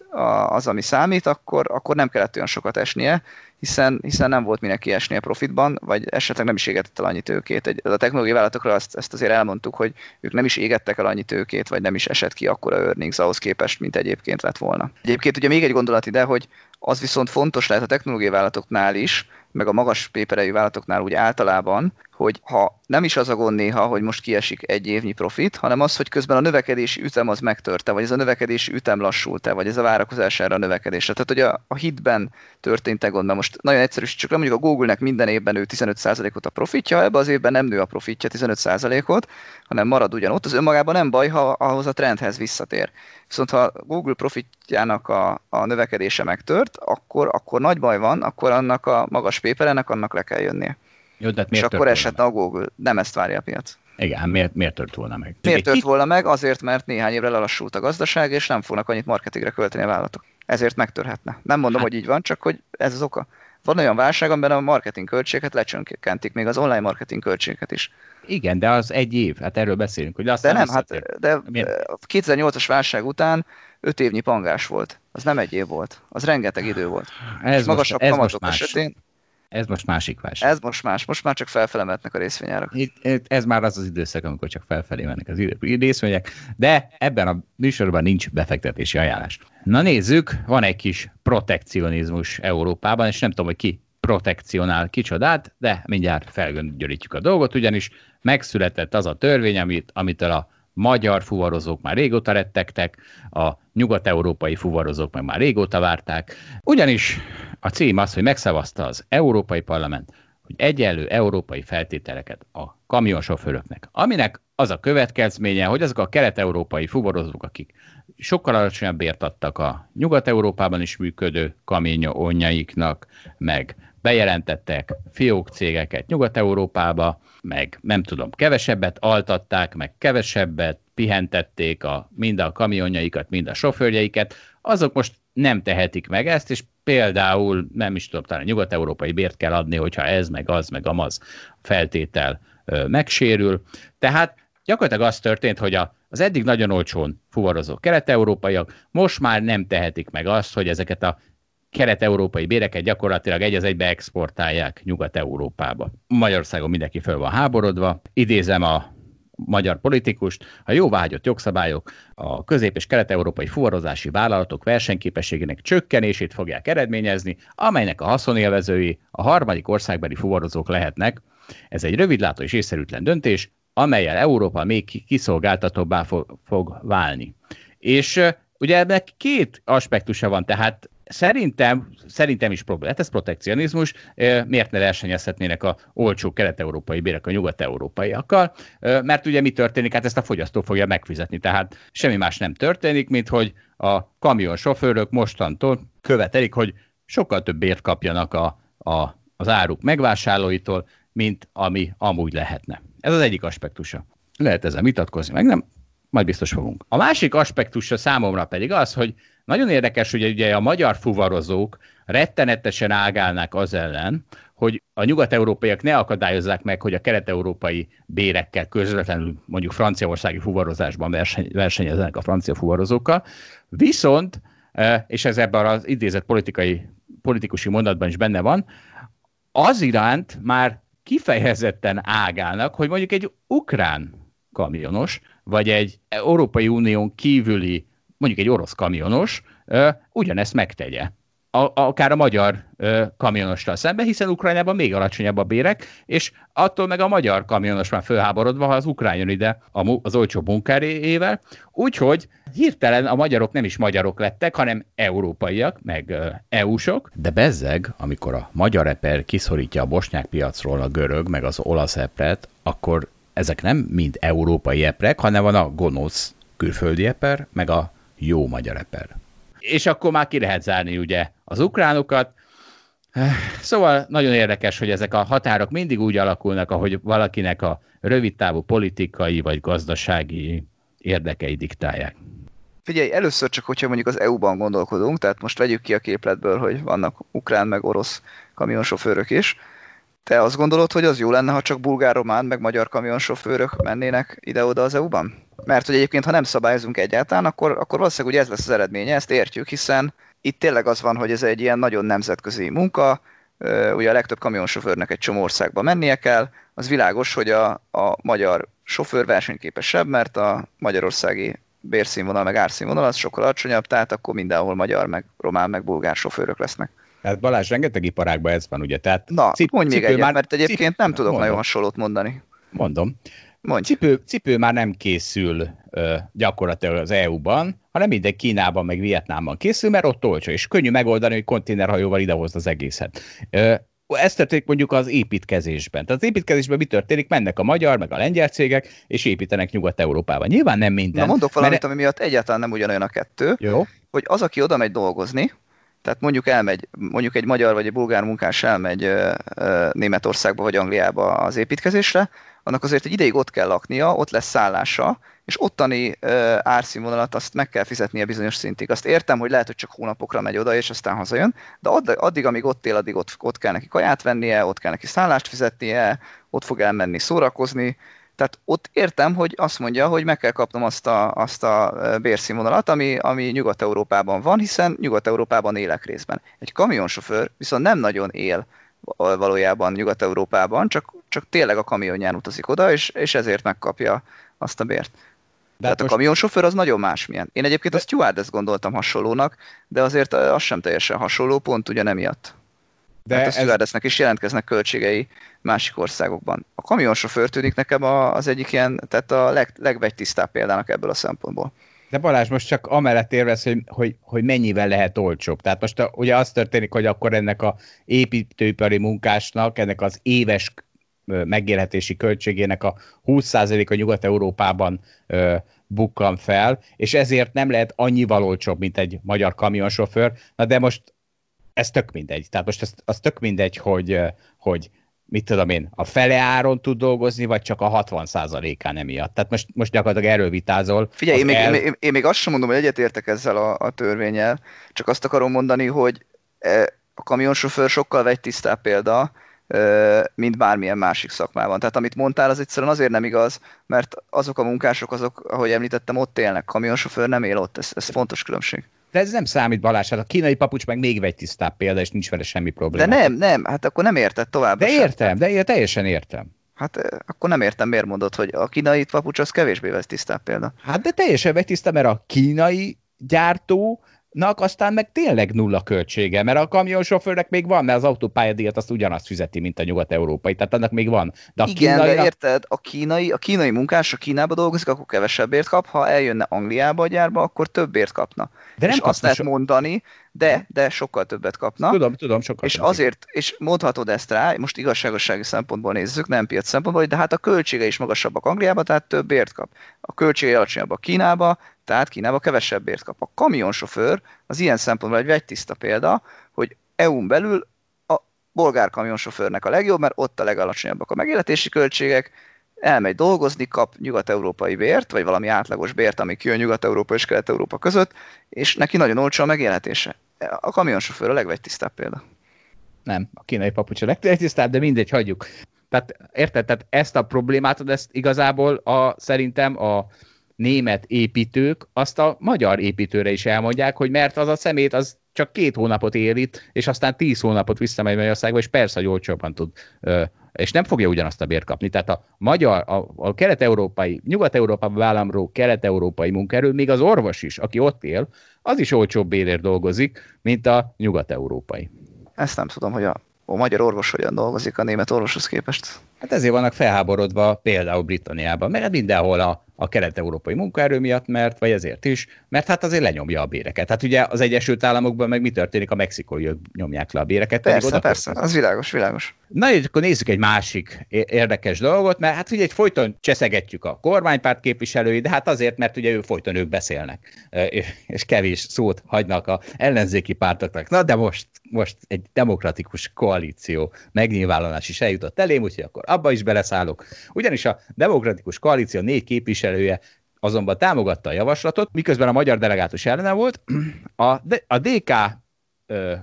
az, ami számít, akkor, akkor nem kellett olyan sokat esnie, hiszen, hiszen nem volt minek kiesnie profitban, vagy esetleg nem is égetett el annyi tőkét. Egy, a technológiai vállalatokra azt, ezt azért elmondtuk, hogy ők nem is égettek el annyi tőkét, vagy nem is esett ki akkora earnings ahhoz képest, mint egyébként lett volna. Egyébként ugye még egy gondolat ide, hogy az viszont fontos lehet a technológiai vállalatoknál is, meg a magas péperejű vállalatoknál úgy általában, hogy ha nem is az a gond néha, hogy most kiesik egy évnyi profit, hanem az, hogy közben a növekedési ütem az megtörte, vagy ez a növekedési ütem lassult-e, vagy ez a várakozás erre a növekedésre. Tehát, hogy a, a hitben történt-e gond, mert most nagyon egyszerűsítsük le, mondjuk a Google-nek minden évben nő tizenöt százalékot a profitja, ebben az évben nem nő a profitja tizenöt százalékot, hanem marad ugyanott. Az önmagában nem baj, ha ahhoz a trendhez visszatér. Viszont ha Google profitjának a, a növekedése megtört, akkor, akkor nagy baj van, akkor annak a magas péperenek annak le kell jönnie. Jó, de hát és akkor esetne a Google. Nem ezt várja a piac. Igen, miért, miért tört volna meg? Miért tört volna meg? Azért, mert néhány évre lelassult a gazdaság, és nem fognak annyit marketingre költeni a vállalatok. Ezért megtörhetne. Nem mondom, hát, hogy így van, csak hogy ez az oka. Van olyan válság, amiben a marketing költséget lecsökkentik, még az online marketing költséget is. Igen, de az egy év, hát erről beszélünk. Hogy de nem, hát de kétezer-nyolcas válság után öt évnyi pangás volt. Az nem egy év volt. Az rengeteg idő volt. Ez és magasabb most, ez kamatok most esetén. Ez most másik válság. Ez most más. Most már csak felfele mennek a részvényárak. Itt, ez már az az időszak, amikor csak felfelé mennek az részvények, de ebben a műsorban nincs befektetési ajánlás. Na nézzük, van egy kis protekcionizmus Európában, és nem tudom, hogy ki protekcionál kicsodát, de mindjárt felgöngyölítjük a dolgot, ugyanis megszületett az a törvény, amit, amitől a magyar fuvarozók már régóta rettegtek, a nyugat-európai fuvarozók meg már régóta várták. Ugyanis a cím az, hogy megszavazta az Európai Parlament, hogy egyenlő európai feltételeket a kamionsofőröknek, aminek az a következménye, hogy azok a kelet-európai fuvarozók, akik sokkal alacsonyabb bért adtak a nyugat-európában is működő kamionjaiknak, meg bejelentettek fiók cégeket Nyugat-Európába, meg nem tudom, kevesebbet altatták, meg kevesebbet pihentették a, mind a kamionjaikat, mind a sofőrjeiket, azok most nem tehetik meg ezt, és például nem is tudom, talán nyugat-európai bért kell adni, hogyha ez, meg az, meg amaz feltétel ö, megsérül. Tehát gyakorlatilag az történt, hogy a, az eddig nagyon olcsón fuvarozó kelet-európaiak most már nem tehetik meg azt, hogy ezeket a kelet-európai béreket gyakorlatilag egy az egybe exportálják Nyugat-Európába. Magyarországon mindenki föl van háborodva. Idézem a magyar politikust, a jóváhagyott jogszabályok a közép- és kelet-európai fuvarozási vállalatok versenyképességének csökkenését fogják eredményezni, amelynek a haszonélvezői a harmadik országbeli fuvarozók lehetnek. Ez egy rövidlátó és észszerűtlen döntés, amellyel Európa még kiszolgáltatóbbá fog, fog válni. És ugye ennek két aspektusa van, tehát Szerintem, szerintem is probléma. Hát ez protekcionizmus. Miért ne versenyezhetnének a olcsó kelet-európai bérek a nyugat-európaiakkal? Mert ugye mi történik? Hát ezt a fogyasztó fogja megfizetni. Tehát semmi más nem történik, mint hogy a kamionsofőrök mostantól követelik, hogy sokkal több bért kapjanak a, a, az áruk megvásárlóitól, mint ami amúgy lehetne. Ez az egyik aspektusa. Lehet ezzel vitatkozni, meg nem? Majd biztos fogunk. A másik aspektusa számomra pedig az, hogy nagyon érdekes, hogy ugye a magyar fuvarozók rettenetesen ágálnak az ellen, hogy a nyugat-európaiak ne akadályozzák meg, hogy a kelet-európai bérekkel közvetlenül mondjuk franciaországi fuvarozásban verseny, versenyeznek a francia fuvarozókkal. Viszont, és ez ebben az idézett politikai, politikusi mondatban is benne van, az iránt már kifejezetten ágálnak, hogy mondjuk egy ukrán kamionos, vagy egy Európai Unión kívüli, mondjuk egy orosz kamionos, ö, ugyanezt megtegye. A, akár a magyar ö, kamionostal szemben, hiszen Ukrajnában még alacsonyabb a bérek, és attól meg a magyar kamionos már fölháborodva, ha az ukrán jön ide az olcsó munkárével. Úgyhogy hirtelen a magyarok nem is magyarok lettek, hanem európaiak, meg é u-sok. De bezzeg, amikor a magyar eper kiszorítja a bosnyák piacról a görög, meg az olasz epret, akkor ezek nem mind európai eprek, hanem van a gonosz külföldi eper, meg a jó magyar eper. És akkor már ki lehet zárni ugye az ukránokat. Szóval nagyon érdekes, hogy ezek a határok mindig úgy alakulnak, ahogy valakinek a rövidtávú politikai vagy gazdasági érdekei diktálják. Figyelj, először csak, hogyha mondjuk az é u-ban gondolkodunk, tehát most vegyük ki a képletből, hogy vannak ukrán meg orosz kamionsofőrök is. Te azt gondolod, hogy az jó lenne, ha csak bulgár, román meg magyar kamionsofőrök mennének ide-oda az é u-ban? Mert hogy egyébként, ha nem szabályozunk egyáltalán, akkor, akkor valószínűleg ugye ez lesz az eredménye, ezt értjük, hiszen itt tényleg az van, hogy ez egy ilyen nagyon nemzetközi munka, ugye a legtöbb kamionsofőrnek egy csomó országba mennie kell, az világos, hogy a, a magyar sofőr versenyképesebb, mert a magyarországi bérszínvonal meg árszínvonal az sokkal alacsonyabb, tehát akkor mindenhol magyar, meg román, meg bulgár sofőrök lesznek. Hát Balázs, rengeteg iparágban ez van, ugye? Tehát na, cip, mondj cipő még egyet, már... mert egyébként cip... nem tudok mondom. Nagyon hasonlót mondani. Mondom. Mondj. Cipő, cipő már nem készül ö, gyakorlatilag az é u-ban, hanem mindegy Kínában, meg Vietnámban készül, mert ott olcsó, és könnyű megoldani, hogy konténerhajóval idehozd az egészet. Ö, ez történik mondjuk az építkezésben. Tehát az építkezésben mi történik? Mennek a magyar, meg a lengyel cégek, és építenek Nyugat-Európában. Nyilván nem minden. Na mondok valamit, mert... ami miatt egyáltalán nem ugyanolyan a kettő, jó. Hogy az, aki oda megy dolgozni, tehát mondjuk elmegy, mondjuk egy magyar vagy egy bulgár munkás elmegy Németországba vagy Angliába az építkezésre, annak azért egy ideig ott kell laknia, ott lesz szállása, és ottani árszínvonalat azt meg kell fizetnie bizonyos szintig. Azt értem, hogy lehet, hogy csak hónapokra megy oda, és aztán hazajön, de addig, amíg ott él, addig ott, ott kell neki kaját vennie, ott kell neki szállást fizetnie, ott fog elmenni szórakozni. Tehát ott értem, hogy azt mondja, hogy meg kell kapnom azt a, azt a bérszínvonalat, ami, ami Nyugat-Európában van, hiszen Nyugat-Európában élek részben. Egy kamionsofőr viszont nem nagyon él valójában Nyugat-Európában, csak, csak tényleg a kamionján utazik oda, és, és ezért megkapja azt a bért. De Tehát most... a kamionsofőr az nagyon másmilyen. Én egyébként de... a stewardess gondoltam hasonlónak, de azért az sem teljesen hasonló, pont ugye emiatt. De hát a stewardessnek ez... is jelentkeznek költségei másik országokban. A kamionsofőr tűnik nekem az egyik ilyen, tehát a leg, legvegytisztább példának ebből a szempontból. De Balázs, most csak amellett érvesz, hogy, hogy, hogy mennyivel lehet olcsóbb. Tehát most a, ugye az történik, hogy akkor ennek az építőipari munkásnak, ennek az éves megélhetési költségének a húsz százaléka Nyugat-Európában ö, bukkan fel, és ezért nem lehet annyival olcsóbb, mint egy magyar kamionsofőr. Na de most ez tök mindegy. Tehát most az, az tök mindegy, hogy, hogy mit tudom én, a fele áron tud dolgozni, vagy csak a hatvan százalékán emiatt. Tehát most, most gyakorlatilag erről vitázol. Figyelj, én még, el... én, én még azt sem mondom, hogy egyetértek ezzel a, a törvénnyel, csak azt akarom mondani, hogy a kamionsofőr sokkal vegytisztább példa, mint bármilyen másik szakmában. Tehát amit mondtál, az egyszerűen azért nem igaz, mert azok a munkások, azok, ahogy említettem, ott élnek. Kamionsofőr nem él ott, ez, ez fontos különbség. De ez nem számít, Balázs, hát a kínai papucs meg még vegytisztább példa, és nincs vele semmi probléma. De nem, nem, hát akkor nem érted tovább. De értem, de ér, teljesen értem. Hát akkor nem értem, miért mondod, hogy a kínai papucs az kevésbé vegytisztább példa. Hát de teljesen vegytisztább, mert a kínai gyártónak aztán meg tényleg nulla költsége, mert a kamionsofőrnek még van, mert az autópályadíjat azt ugyanazt fizeti, mint a nyugat-európai, tehát annak még van. De a igen, kínai... de érted, a kínai, a kínai munkás, a Kínába dolgozik, akkor kevesebbért kap, ha eljönne Angliába a gyárba, akkor többért kapna. De nem és azt lehet so... mondani, de, de sokkal többet kapna. Tudom, tudom, sokkal és többet. Azért, és mondhatod ezt rá, most igazságossági szempontból nézzük, nem piac szempontból, de hát a költsége is magasabbak Angliába, tehát többért kap. A költsége alacsonyabbak Kínába, tehát Kínába kevesebbért kap. A kamionsofőr az ilyen szempontból egy vegytiszta példa, hogy é u-n belül a bolgár kamionsofőrnek a legjobb, mert ott a legalacsonyabbak a megéletési költségek, elmegy dolgozni, kap nyugat-európai bért, vagy valami átlagos bért, ami kijön Nyugat-Európa és Kelet-Európa között, és neki nagyon olcsó a megélhetése. A kamionsofőr a legvegytisztább példa. Nem, a kínai papucs a legtisztább, de mindegy, hagyjuk. Tehát érted, tehát ezt a problémát, ezt igazából a, szerintem a német építők azt a magyar építőre is elmondják, hogy mert az a szemét az csak két hónapot él itt, és aztán tíz hónapot visszamegy Magyarországba, és persze, hogy olcsóbban tud, és nem fogja ugyanazt a bért kapni. Tehát a magyar, a, a kelet-európai, nyugat-európában vállamró kelet-európai munkaerő, még az orvos is, aki ott él, az is olcsóbb bérért dolgozik, mint a nyugat-európai. Ezt nem tudom, hogy a, a magyar orvos hogyan dolgozik a német orvoshoz képest. Hát ezért vannak felháborodva például Britanniában, mert mindenhol a, a kelet-európai munkaerő miatt, mert, vagy ezért is, mert hát azért lenyomja a béreket. Hát ugye az Egyesült Államokban meg mi történik, a mexikói nyomják le a béreket. Persze, persze, az világos, világos. Na és akkor nézzük egy másik érdekes dolgot, mert hát ugye egy folyton cseszegetjük a kormánypárt képviselői, de hát azért, mert ugye ő folyton ők beszélnek, és kevés szót hagynak az ellenzéki pártoknak. Na de most, most egy demokratikus koalíció megnyilvánulás is eljutott elém, úgyhogy akkor abba is beleszállok. Ugyanis a demokratikus koalíció négy képviselője azonban támogatta a javaslatot, miközben a magyar delegátus ellene volt. A, D- a dé ká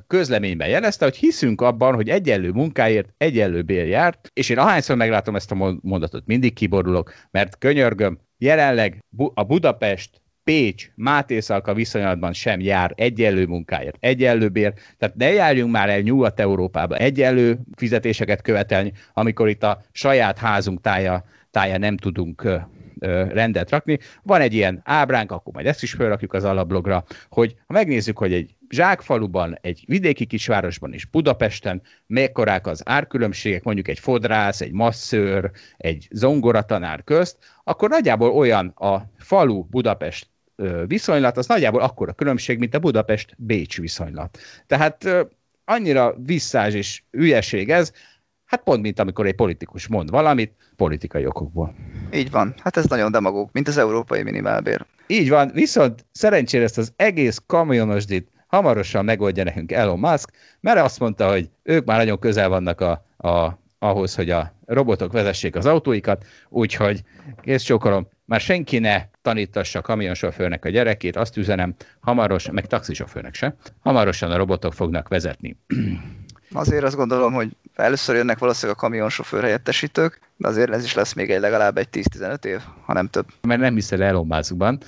közleményben jelezte, hogy hiszünk abban, hogy egyenlő munkáért egyenlő bér járt, és én ahányszor meglátom ezt a mondatot, mindig kiborulok, mert könyörgöm, jelenleg a Budapest, Pécs, Mátészalka viszonylatban sem jár egyenlő munkáért, egyenlő bér. Tehát ne járjunk már el Nyugat-Európába egyenlő fizetéseket követelni, amikor itt a saját házunk tája, tája nem tudunk rendet rakni. Van egy ilyen ábránk, akkor majd ezt is felrakjuk az alablogra, hogy ha megnézzük, hogy egy zsákfaluban, egy vidéki kisvárosban és Budapesten mekkorák az árkülönbségek, mondjuk egy fodrász, egy masszőr, egy zongoratanár közt, akkor nagyjából olyan a falu Budapest viszonylat, az nagyjából akkora különbség, mint a Budapest-Bécs viszonylat. Tehát annyira visszás és ügyesség ez, hát pont, mint amikor egy politikus mond valamit politikai okokból. Így van. Hát ez nagyon demagóg, mint az európai minimálbér. Így van, viszont szerencsére ezt az egész kamionosdit hamarosan megoldja nekünk Elon Musk, mert azt mondta, hogy ők már nagyon közel vannak a, a, ahhoz, hogy a robotok vezessék az autóikat, úgyhogy kész csókolom, már senki ne tanítassa a kamionsofőrnek a gyerekét, azt üzenem, hamarosan, meg taxisofőrnek se, hamarosan a robotok fognak vezetni. Azért azt gondolom, hogy először jönnek valószínűleg a kamionsofőr helyettesítők, de azért ez is lesz még egy legalább egy tíz-tizenöt év, ha nem több. Mert nem hiszel Elon Muskban.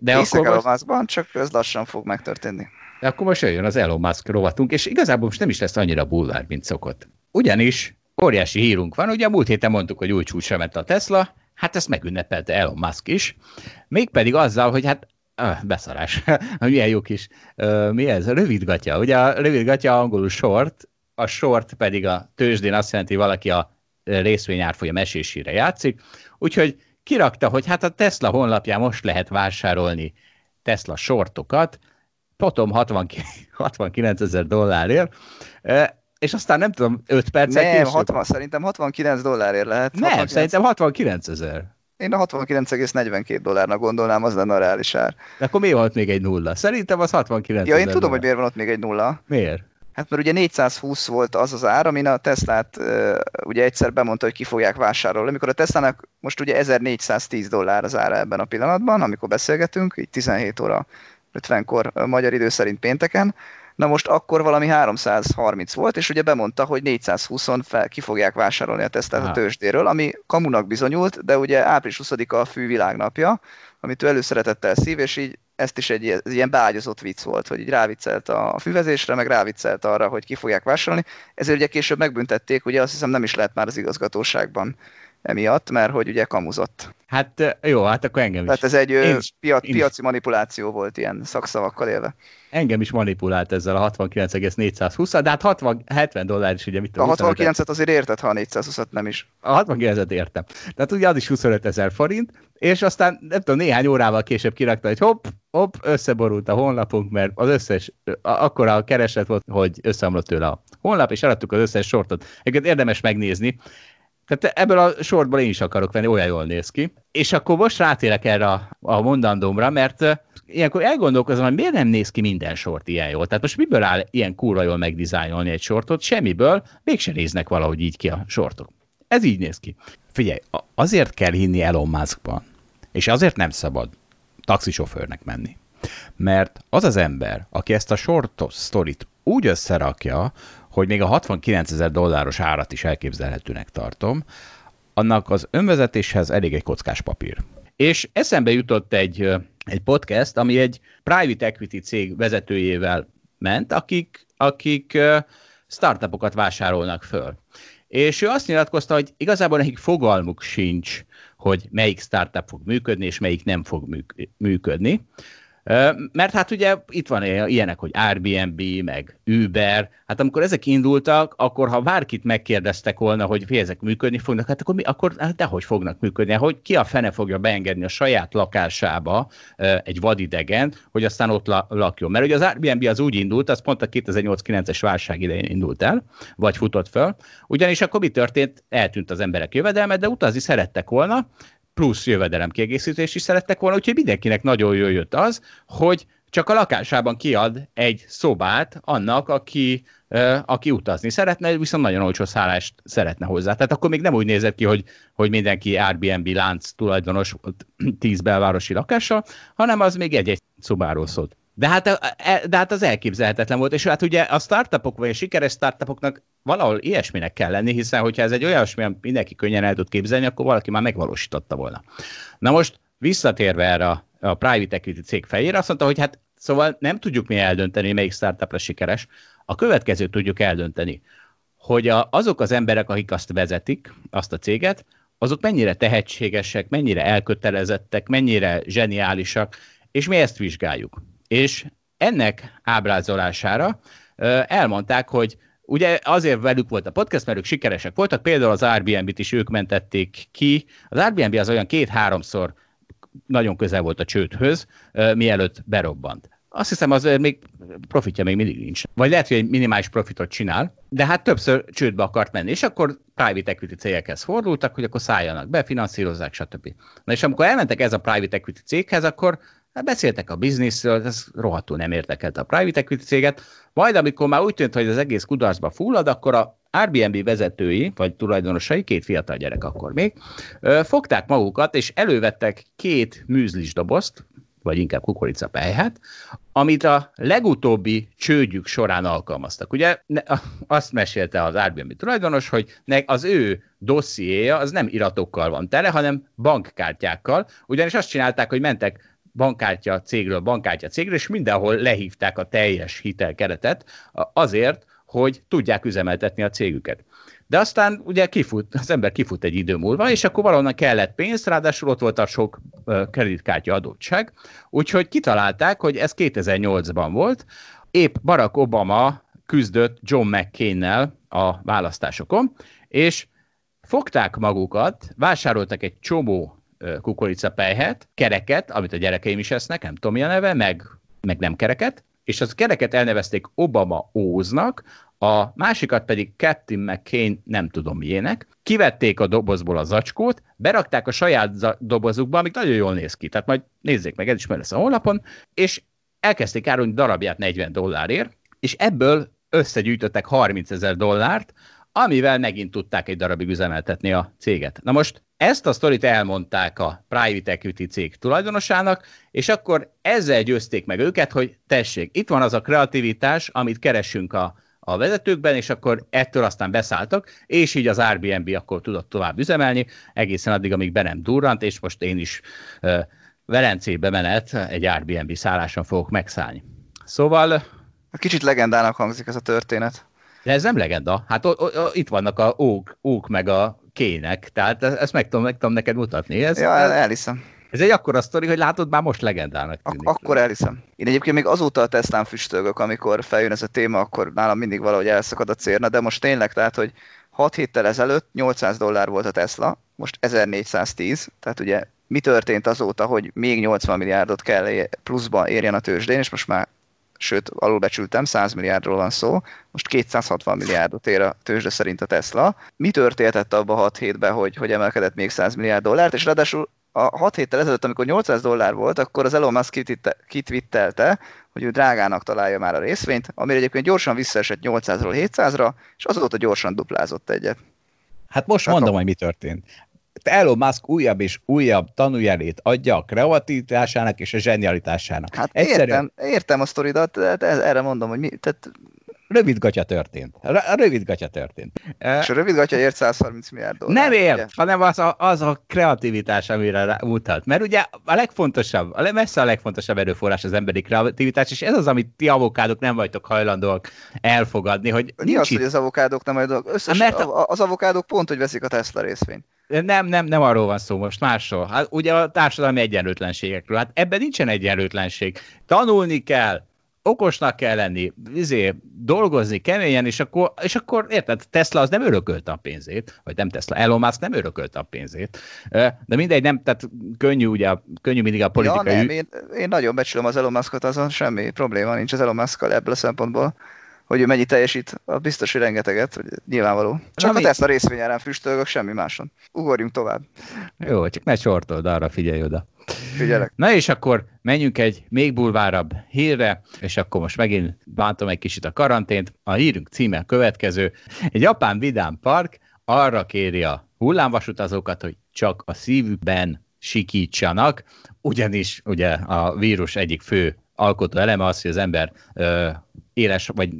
De hiszek akkor Elon Muskban, csak ez lassan fog megtörténni. De akkor most jöjjön az Elon Musk rovatunk, és igazából most nem is lesz annyira bulvár, mint szokott. Ugyanis óriási hírunk van, ugye a múlt héten mondtuk, hogy új csúcsra ment a Tesla, hát ezt megünnepelte Elon Musk is, mégpedig azzal, hogy hát ah, beszarás, milyen jó kis, uh, mi ez, rövidgatya, ugye a rövidgatya angolul short, a short pedig a tőzsdén azt jelenti, hogy valaki a részvényárfolyam esésére játszik, úgyhogy kirakta, hogy hát a Tesla honlapján most lehet vásárolni Tesla shortokat, potom hatvankilencezer dollárért, és aztán nem tudom, öt percet nem, később. hatvan, szerintem hatvankilenc dollárért lehet. Nem, hatvankilenc szerintem hatvankilencezer. Én a hatvankilenc egész negyvenkettő dollárnak gondolnám, az lenne a reális ár. De akkor miért van ott még egy nulla? Szerintem az hatvankilenc. Ja, én tudom, hogy miért van ott még egy nulla. Miért? Hát mert ugye négyszázhúsz volt az az ár, amin a Teslát uh, ugye egyszer bemondta, hogy ki fogják vásárolni. Amikor a Teslának most ugye ezernégyszáztíz dollár az ára ebben a pillanatban, amikor beszélgetünk, így tizenhét óra ötvenkor magyar idő szerint pénteken, na most akkor valami háromszázharminc volt, és ugye bemondta, hogy négyszázhúszon fel ki fogják vásárolni a Teslát a tőzsdéről, ami kamunak bizonyult, de ugye április huszadika a fű világnapja, amit ő előszeretettel szív, és így ezt is egy ilyen beágyazott vicc volt, hogy így ráviccelt a füvezésre, meg ráviccelt arra, hogy ki fogják vásárolni. Ezért ugye később megbüntették, ugye azt hiszem nem is lehet már az igazgatóságban emiatt, mert hogy ugye kamuzott. Hát jó, hát akkor engem is. Tehát ez egy én, pia, én piaci manipuláció volt ilyen szakszavakkal élve. Engem is manipulált ezzel a hatvankilenc egész négyszázhúsz, de hát hatvan, hetven dollár is ugye mit tudom. A hatvankilencet azért érted, ha a négyszázhúszat nem is. A hatvankilencet értem. Tehát ugye az is huszonötezer forint, és aztán nem tudom, néhány órával később kirakta, hogy hopp, hopp, összeborult a honlapunk, mert az összes, akkora a kereslet volt, hogy összeomlott tőle a honlap, és eladtuk az összes sortot. Egyébként érdemes megnézni. Tehát ebből a sortból én is akarok venni, olyan jól néz ki. És akkor most rátérek erre a, a mondandómra, mert ilyenkor elgondolkozom, hogy miért nem néz ki minden sort ilyen jól. Tehát most miből áll ilyen kurva jól megdizájnolni egy sortot? Semmiből, mégsem néznek valahogy így ki a sortok. Ez így néz ki. Figyelj, azért kell hinni Elon Muskban, és azért nem szabad taxisofőrnek menni. Mert az az ember, aki ezt a short sztorit úgy összerakja, hogy még a hatvankilencezer dolláros árat is elképzelhetőnek tartom, annak az önvezetéshez elég egy kockás papír. És eszembe jutott egy, egy podcast, ami egy private equity cég vezetőjével ment, akik, akik startupokat vásárolnak föl. És ő azt nyilatkozta, hogy igazából nekik fogalmuk sincs, hogy melyik startup fog működni, és melyik nem fog működni. Mert hát ugye itt van ilyenek, hogy Airbnb, meg Uber, hát amikor ezek indultak, akkor ha bárkit megkérdeztek volna, hogy ezek működni fognak, hát akkor, mi, akkor hát dehogy fognak működni, hogy ki a fene fogja beengedni a saját lakásába egy vadidegen, hogy aztán ott lakjon. Mert ugye az Airbnb az úgy indult, az pont a kétezer-nyolc-kilences válság idején indult el, vagy futott föl, ugyanis akkor mi történt? Eltűnt az emberek jövedelme, de utazni szerettek volna, plusz jövedelemkiegészítést is szerettek volna, úgyhogy mindenkinek nagyon jól jött az, hogy csak a lakásában kiad egy szobát annak, aki, aki utazni szeretne, viszont nagyon olcsó szállást szeretne hozzá. Tehát akkor még nem úgy nézett ki, hogy, hogy mindenki Airbnb lánc tulajdonos tíz belvárosi lakással, hanem az még egy-egy szobáról szólt. De hát, de hát az elképzelhetetlen volt, és hát ugye a startupok, vagy a sikeres startupoknak valahol ilyesminek kell lenni, hiszen hogyha ez egy olyasmi, amit mindenki könnyen el tud képzelni, akkor valaki már megvalósította volna. Na most visszatérve erre a, a private equity cég fejére, azt mondta, hogy hát szóval nem tudjuk mi eldönteni, melyik startupra sikeres. A következőt tudjuk eldönteni, hogy a, azok az emberek, akik azt vezetik, azt a céget, azok mennyire tehetségesek, mennyire elkötelezettek, mennyire zseniálisak, és mi ezt vizsgáljuk. És ennek ábrázolására elmondták, hogy ugye azért velük volt a podcast, mert ők sikeresek voltak, például az Airbnb-t is ők mentették ki. Az Airbnb az olyan két-háromszor nagyon közel volt a csődhöz, mielőtt berobbant. Azt hiszem, azért még profitja még mindig nincs. Vagy lehet, hogy egy minimális profitot csinál, de hát többször csődbe akart menni, és akkor private equity cégekhez fordultak, hogy akkor szálljanak be, finanszírozzák, stb. Na és amikor elmentek ez a private equity céghez, akkor beszéltek a bizniszről, ez rohadtul nem érdekelte a private equity céget, majd amikor már úgy tűnt, hogy az egész kudarcba fullad, akkor a Airbnb vezetői, vagy tulajdonosai, két fiatal gyerek akkor még, fogták magukat, és elővettek két műzlis dobozt, vagy inkább kukoricapelyhet, amit a legutóbbi csődjük során alkalmaztak. Ugye azt mesélte az Airbnb tulajdonos, hogy az ő dossziéja az nem iratokkal van tele, hanem bankkártyákkal, ugyanis azt csinálták, hogy mentek bankkártya cégről, bankkártya cégről, és mindenhol lehívták a teljes hitelkeretet azért, hogy tudják üzemeltetni a cégüket. De aztán ugye kifut, az ember kifut egy idő múlva, és akkor valahonnan kellett pénz, ráadásul ott volt a sok kreditkártya adottság, úgyhogy kitalálták, hogy ez kétezer-nyolcban volt, épp Barack Obama küzdött John McCain-nel a választásokon, és fogták magukat, vásároltak egy csomó kukoricapelyhet, kereket, amit a gyerekeim is esznek, nem tudom mi a neve, meg, meg nem kereket, és az kereket elnevezték Obama Óznak, a másikat pedig Captain McCain nem tudom miének. Kivették a dobozból a zacskót, berakták a saját dobozukba, amik nagyon jól néz ki, tehát majd nézzék meg, ez is meg lesz a honlapon, és elkezdték árulni darabját negyven dollárért, és ebből összegyűjtöttek harmincezer dollárt, amivel megint tudták egy darabig üzemeltetni a céget. Na most ezt a sztorit elmondták a private equity cég tulajdonosának, és akkor ezzel győzték meg őket, hogy tessék, itt van az a kreativitás, amit keresünk a, a vezetőkben, és akkor ettől aztán beszálltak, és így az Airbnb akkor tudott tovább üzemelni, egészen addig, amíg be nem durrant, és most én is uh, Velencébe menet egy Airbnb szálláson fogok megszállni. Szóval... Kicsit legendának hangzik ez a történet. De ez nem legenda. Hát o, o, o, itt vannak a ók, ók meg a kének, tehát ezt meg tudom, meg tudom neked mutatni. Ez, ja, elhiszem. Ez egy akkora sztori, hogy látod, már most legendának tűnik. Ak- akkor elhiszem. Én egyébként még azóta a Teslán füstölgök, amikor feljön ez a téma, akkor nálam mindig valahogy elszakad a cérna, de most tényleg, tehát, hogy hat héttel ezelőtt nyolcszáz dollár volt a Tesla, most ezernégyszáztíz, tehát ugye mi történt azóta, hogy még nyolcvan milliárdot kell pluszban érjen a tőzsdén, és most már sőt, alulbecsültem, száz milliárdról van szó, most kétszázhatvan milliárdot ér a tőzsde szerint a Tesla. Mi történtett abban a hat hétben, hogy, hogy emelkedett még száz milliárd dollárt, és ráadásul a hat héttel ezelőtt, amikor nyolcszáz dollár volt, akkor az Elon Musk kitwittelte, hogy ő drágának találja már a részvényt, amire egyébként gyorsan visszaesett nyolcszázról hétszázra, és azóta gyorsan duplázott egyet. Hát most Tehát mondom, a... hogy mi történt. Elon Musk újabb és újabb tanújelét adja a kreativitásának és a zsenialitásának. Hát egyszerűen... értem, értem a sztoridat, de erre mondom, hogy mi, tehát Rövidgatya történt. Rövidgatya történt. És a rövidgatya ért százharminc milliárd dollár. Nem ért, ugye? Hanem az a, az a kreativitás, amire utalt. Mert ugye a legfontosabb, a messze a legfontosabb erőforrás az emberi kreativitás, és ez az, amit ti avokádok nem vagytok hajlandóak elfogadni. Hogy mi az, itt... hogy az avokádok nem hajlandóak? Összes, mert a... az avokádok pont, hogy veszik a Tesla részvényt. Nem, nem, nem arról van szó most, másról. Hát ugye a társadalmi egyenlőtlenségekről. Hát ebben nincsen egyenlőtlenség. Tanulni kell. Okosnak kell lenni, izé, dolgozni keményen, és akkor, és akkor érted, Tesla az nem örökölte a pénzét, vagy nem Tesla, Elon Musk nem örökölte a pénzét, de mindegy, nem, tehát könnyű, ugye, könnyű mindig a politikai... Ja, nem, én, én nagyon becsülöm az Elon Muskot, azon semmi probléma nincs az Elon Muskkal ebből a szempontból, hogy ő mennyi teljesít, a biztos, hogy rengeteget, hogy nyilvánvaló. Csak na, a Tesla részvényárán füstölgök, semmi máson. Ugorjunk tovább. Jó, csak ne csortold, arra figyelj oda. Figyelek. Na és akkor menjünk egy még bulvárabb hírre, és akkor most megint bántom egy kicsit a karantént. A hírünk címe következő. Egy japán vidám park arra kéri a hullámvasutazókat, hogy csak a szívükben sikítsanak, ugyanis ugye a vírus egyik fő alkotó eleme az, hogy az ember ö, éles vagy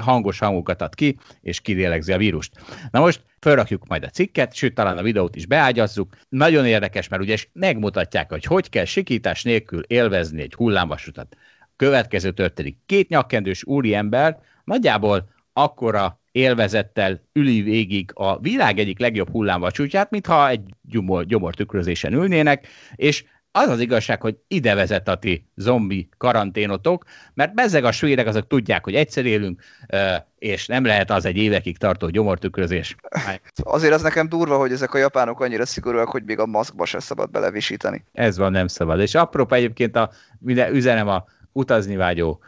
hangos hangokat ad ki, és kilélegzi a vírust. Na most felrakjuk majd a cikket, sőt, talán a videót is beágyazzuk. Nagyon érdekes, mert ugye megmutatják, hogy hogy kell sikítás nélkül élvezni egy hullámvasutat. Következő történik. Két nyakkendős úriember nagyjából akkora élvezettel üli végig a világ egyik legjobb hullámvasútját, mintha egy gyomor, gyomortükrözésen ülnének, és az az igazság, hogy ide vezet a ti zombi karanténotok, mert bezzeg a svédek, azok tudják, hogy egyszer élünk, és nem lehet az egy évekig tartó gyomortükrözés. Azért az nekem durva, hogy ezek a japánok annyira szigorúak, hogy még a maszkba sem szabad belevisíteni. Ez van, nem szabad. És aprópa egyébként a, üzenem a utazni vágyó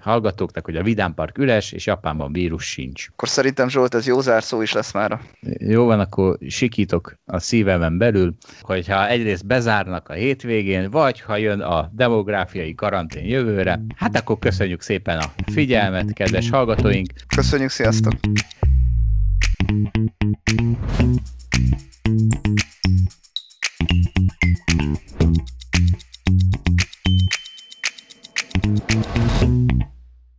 hallgatóknak, hogy a vidámpark üres, és Japánban vírus sincs. Akkor szerintem, Zsolt, ez jó zárszó is lesz mára. Jó van, akkor sikítok a szívemen belül, hogyha egyrészt bezárnak a hétvégén, vagy ha jön a demográfiai karantén jövőre, hát akkor köszönjük szépen a figyelmet, kedves hallgatóink! Köszönjük, sziasztok!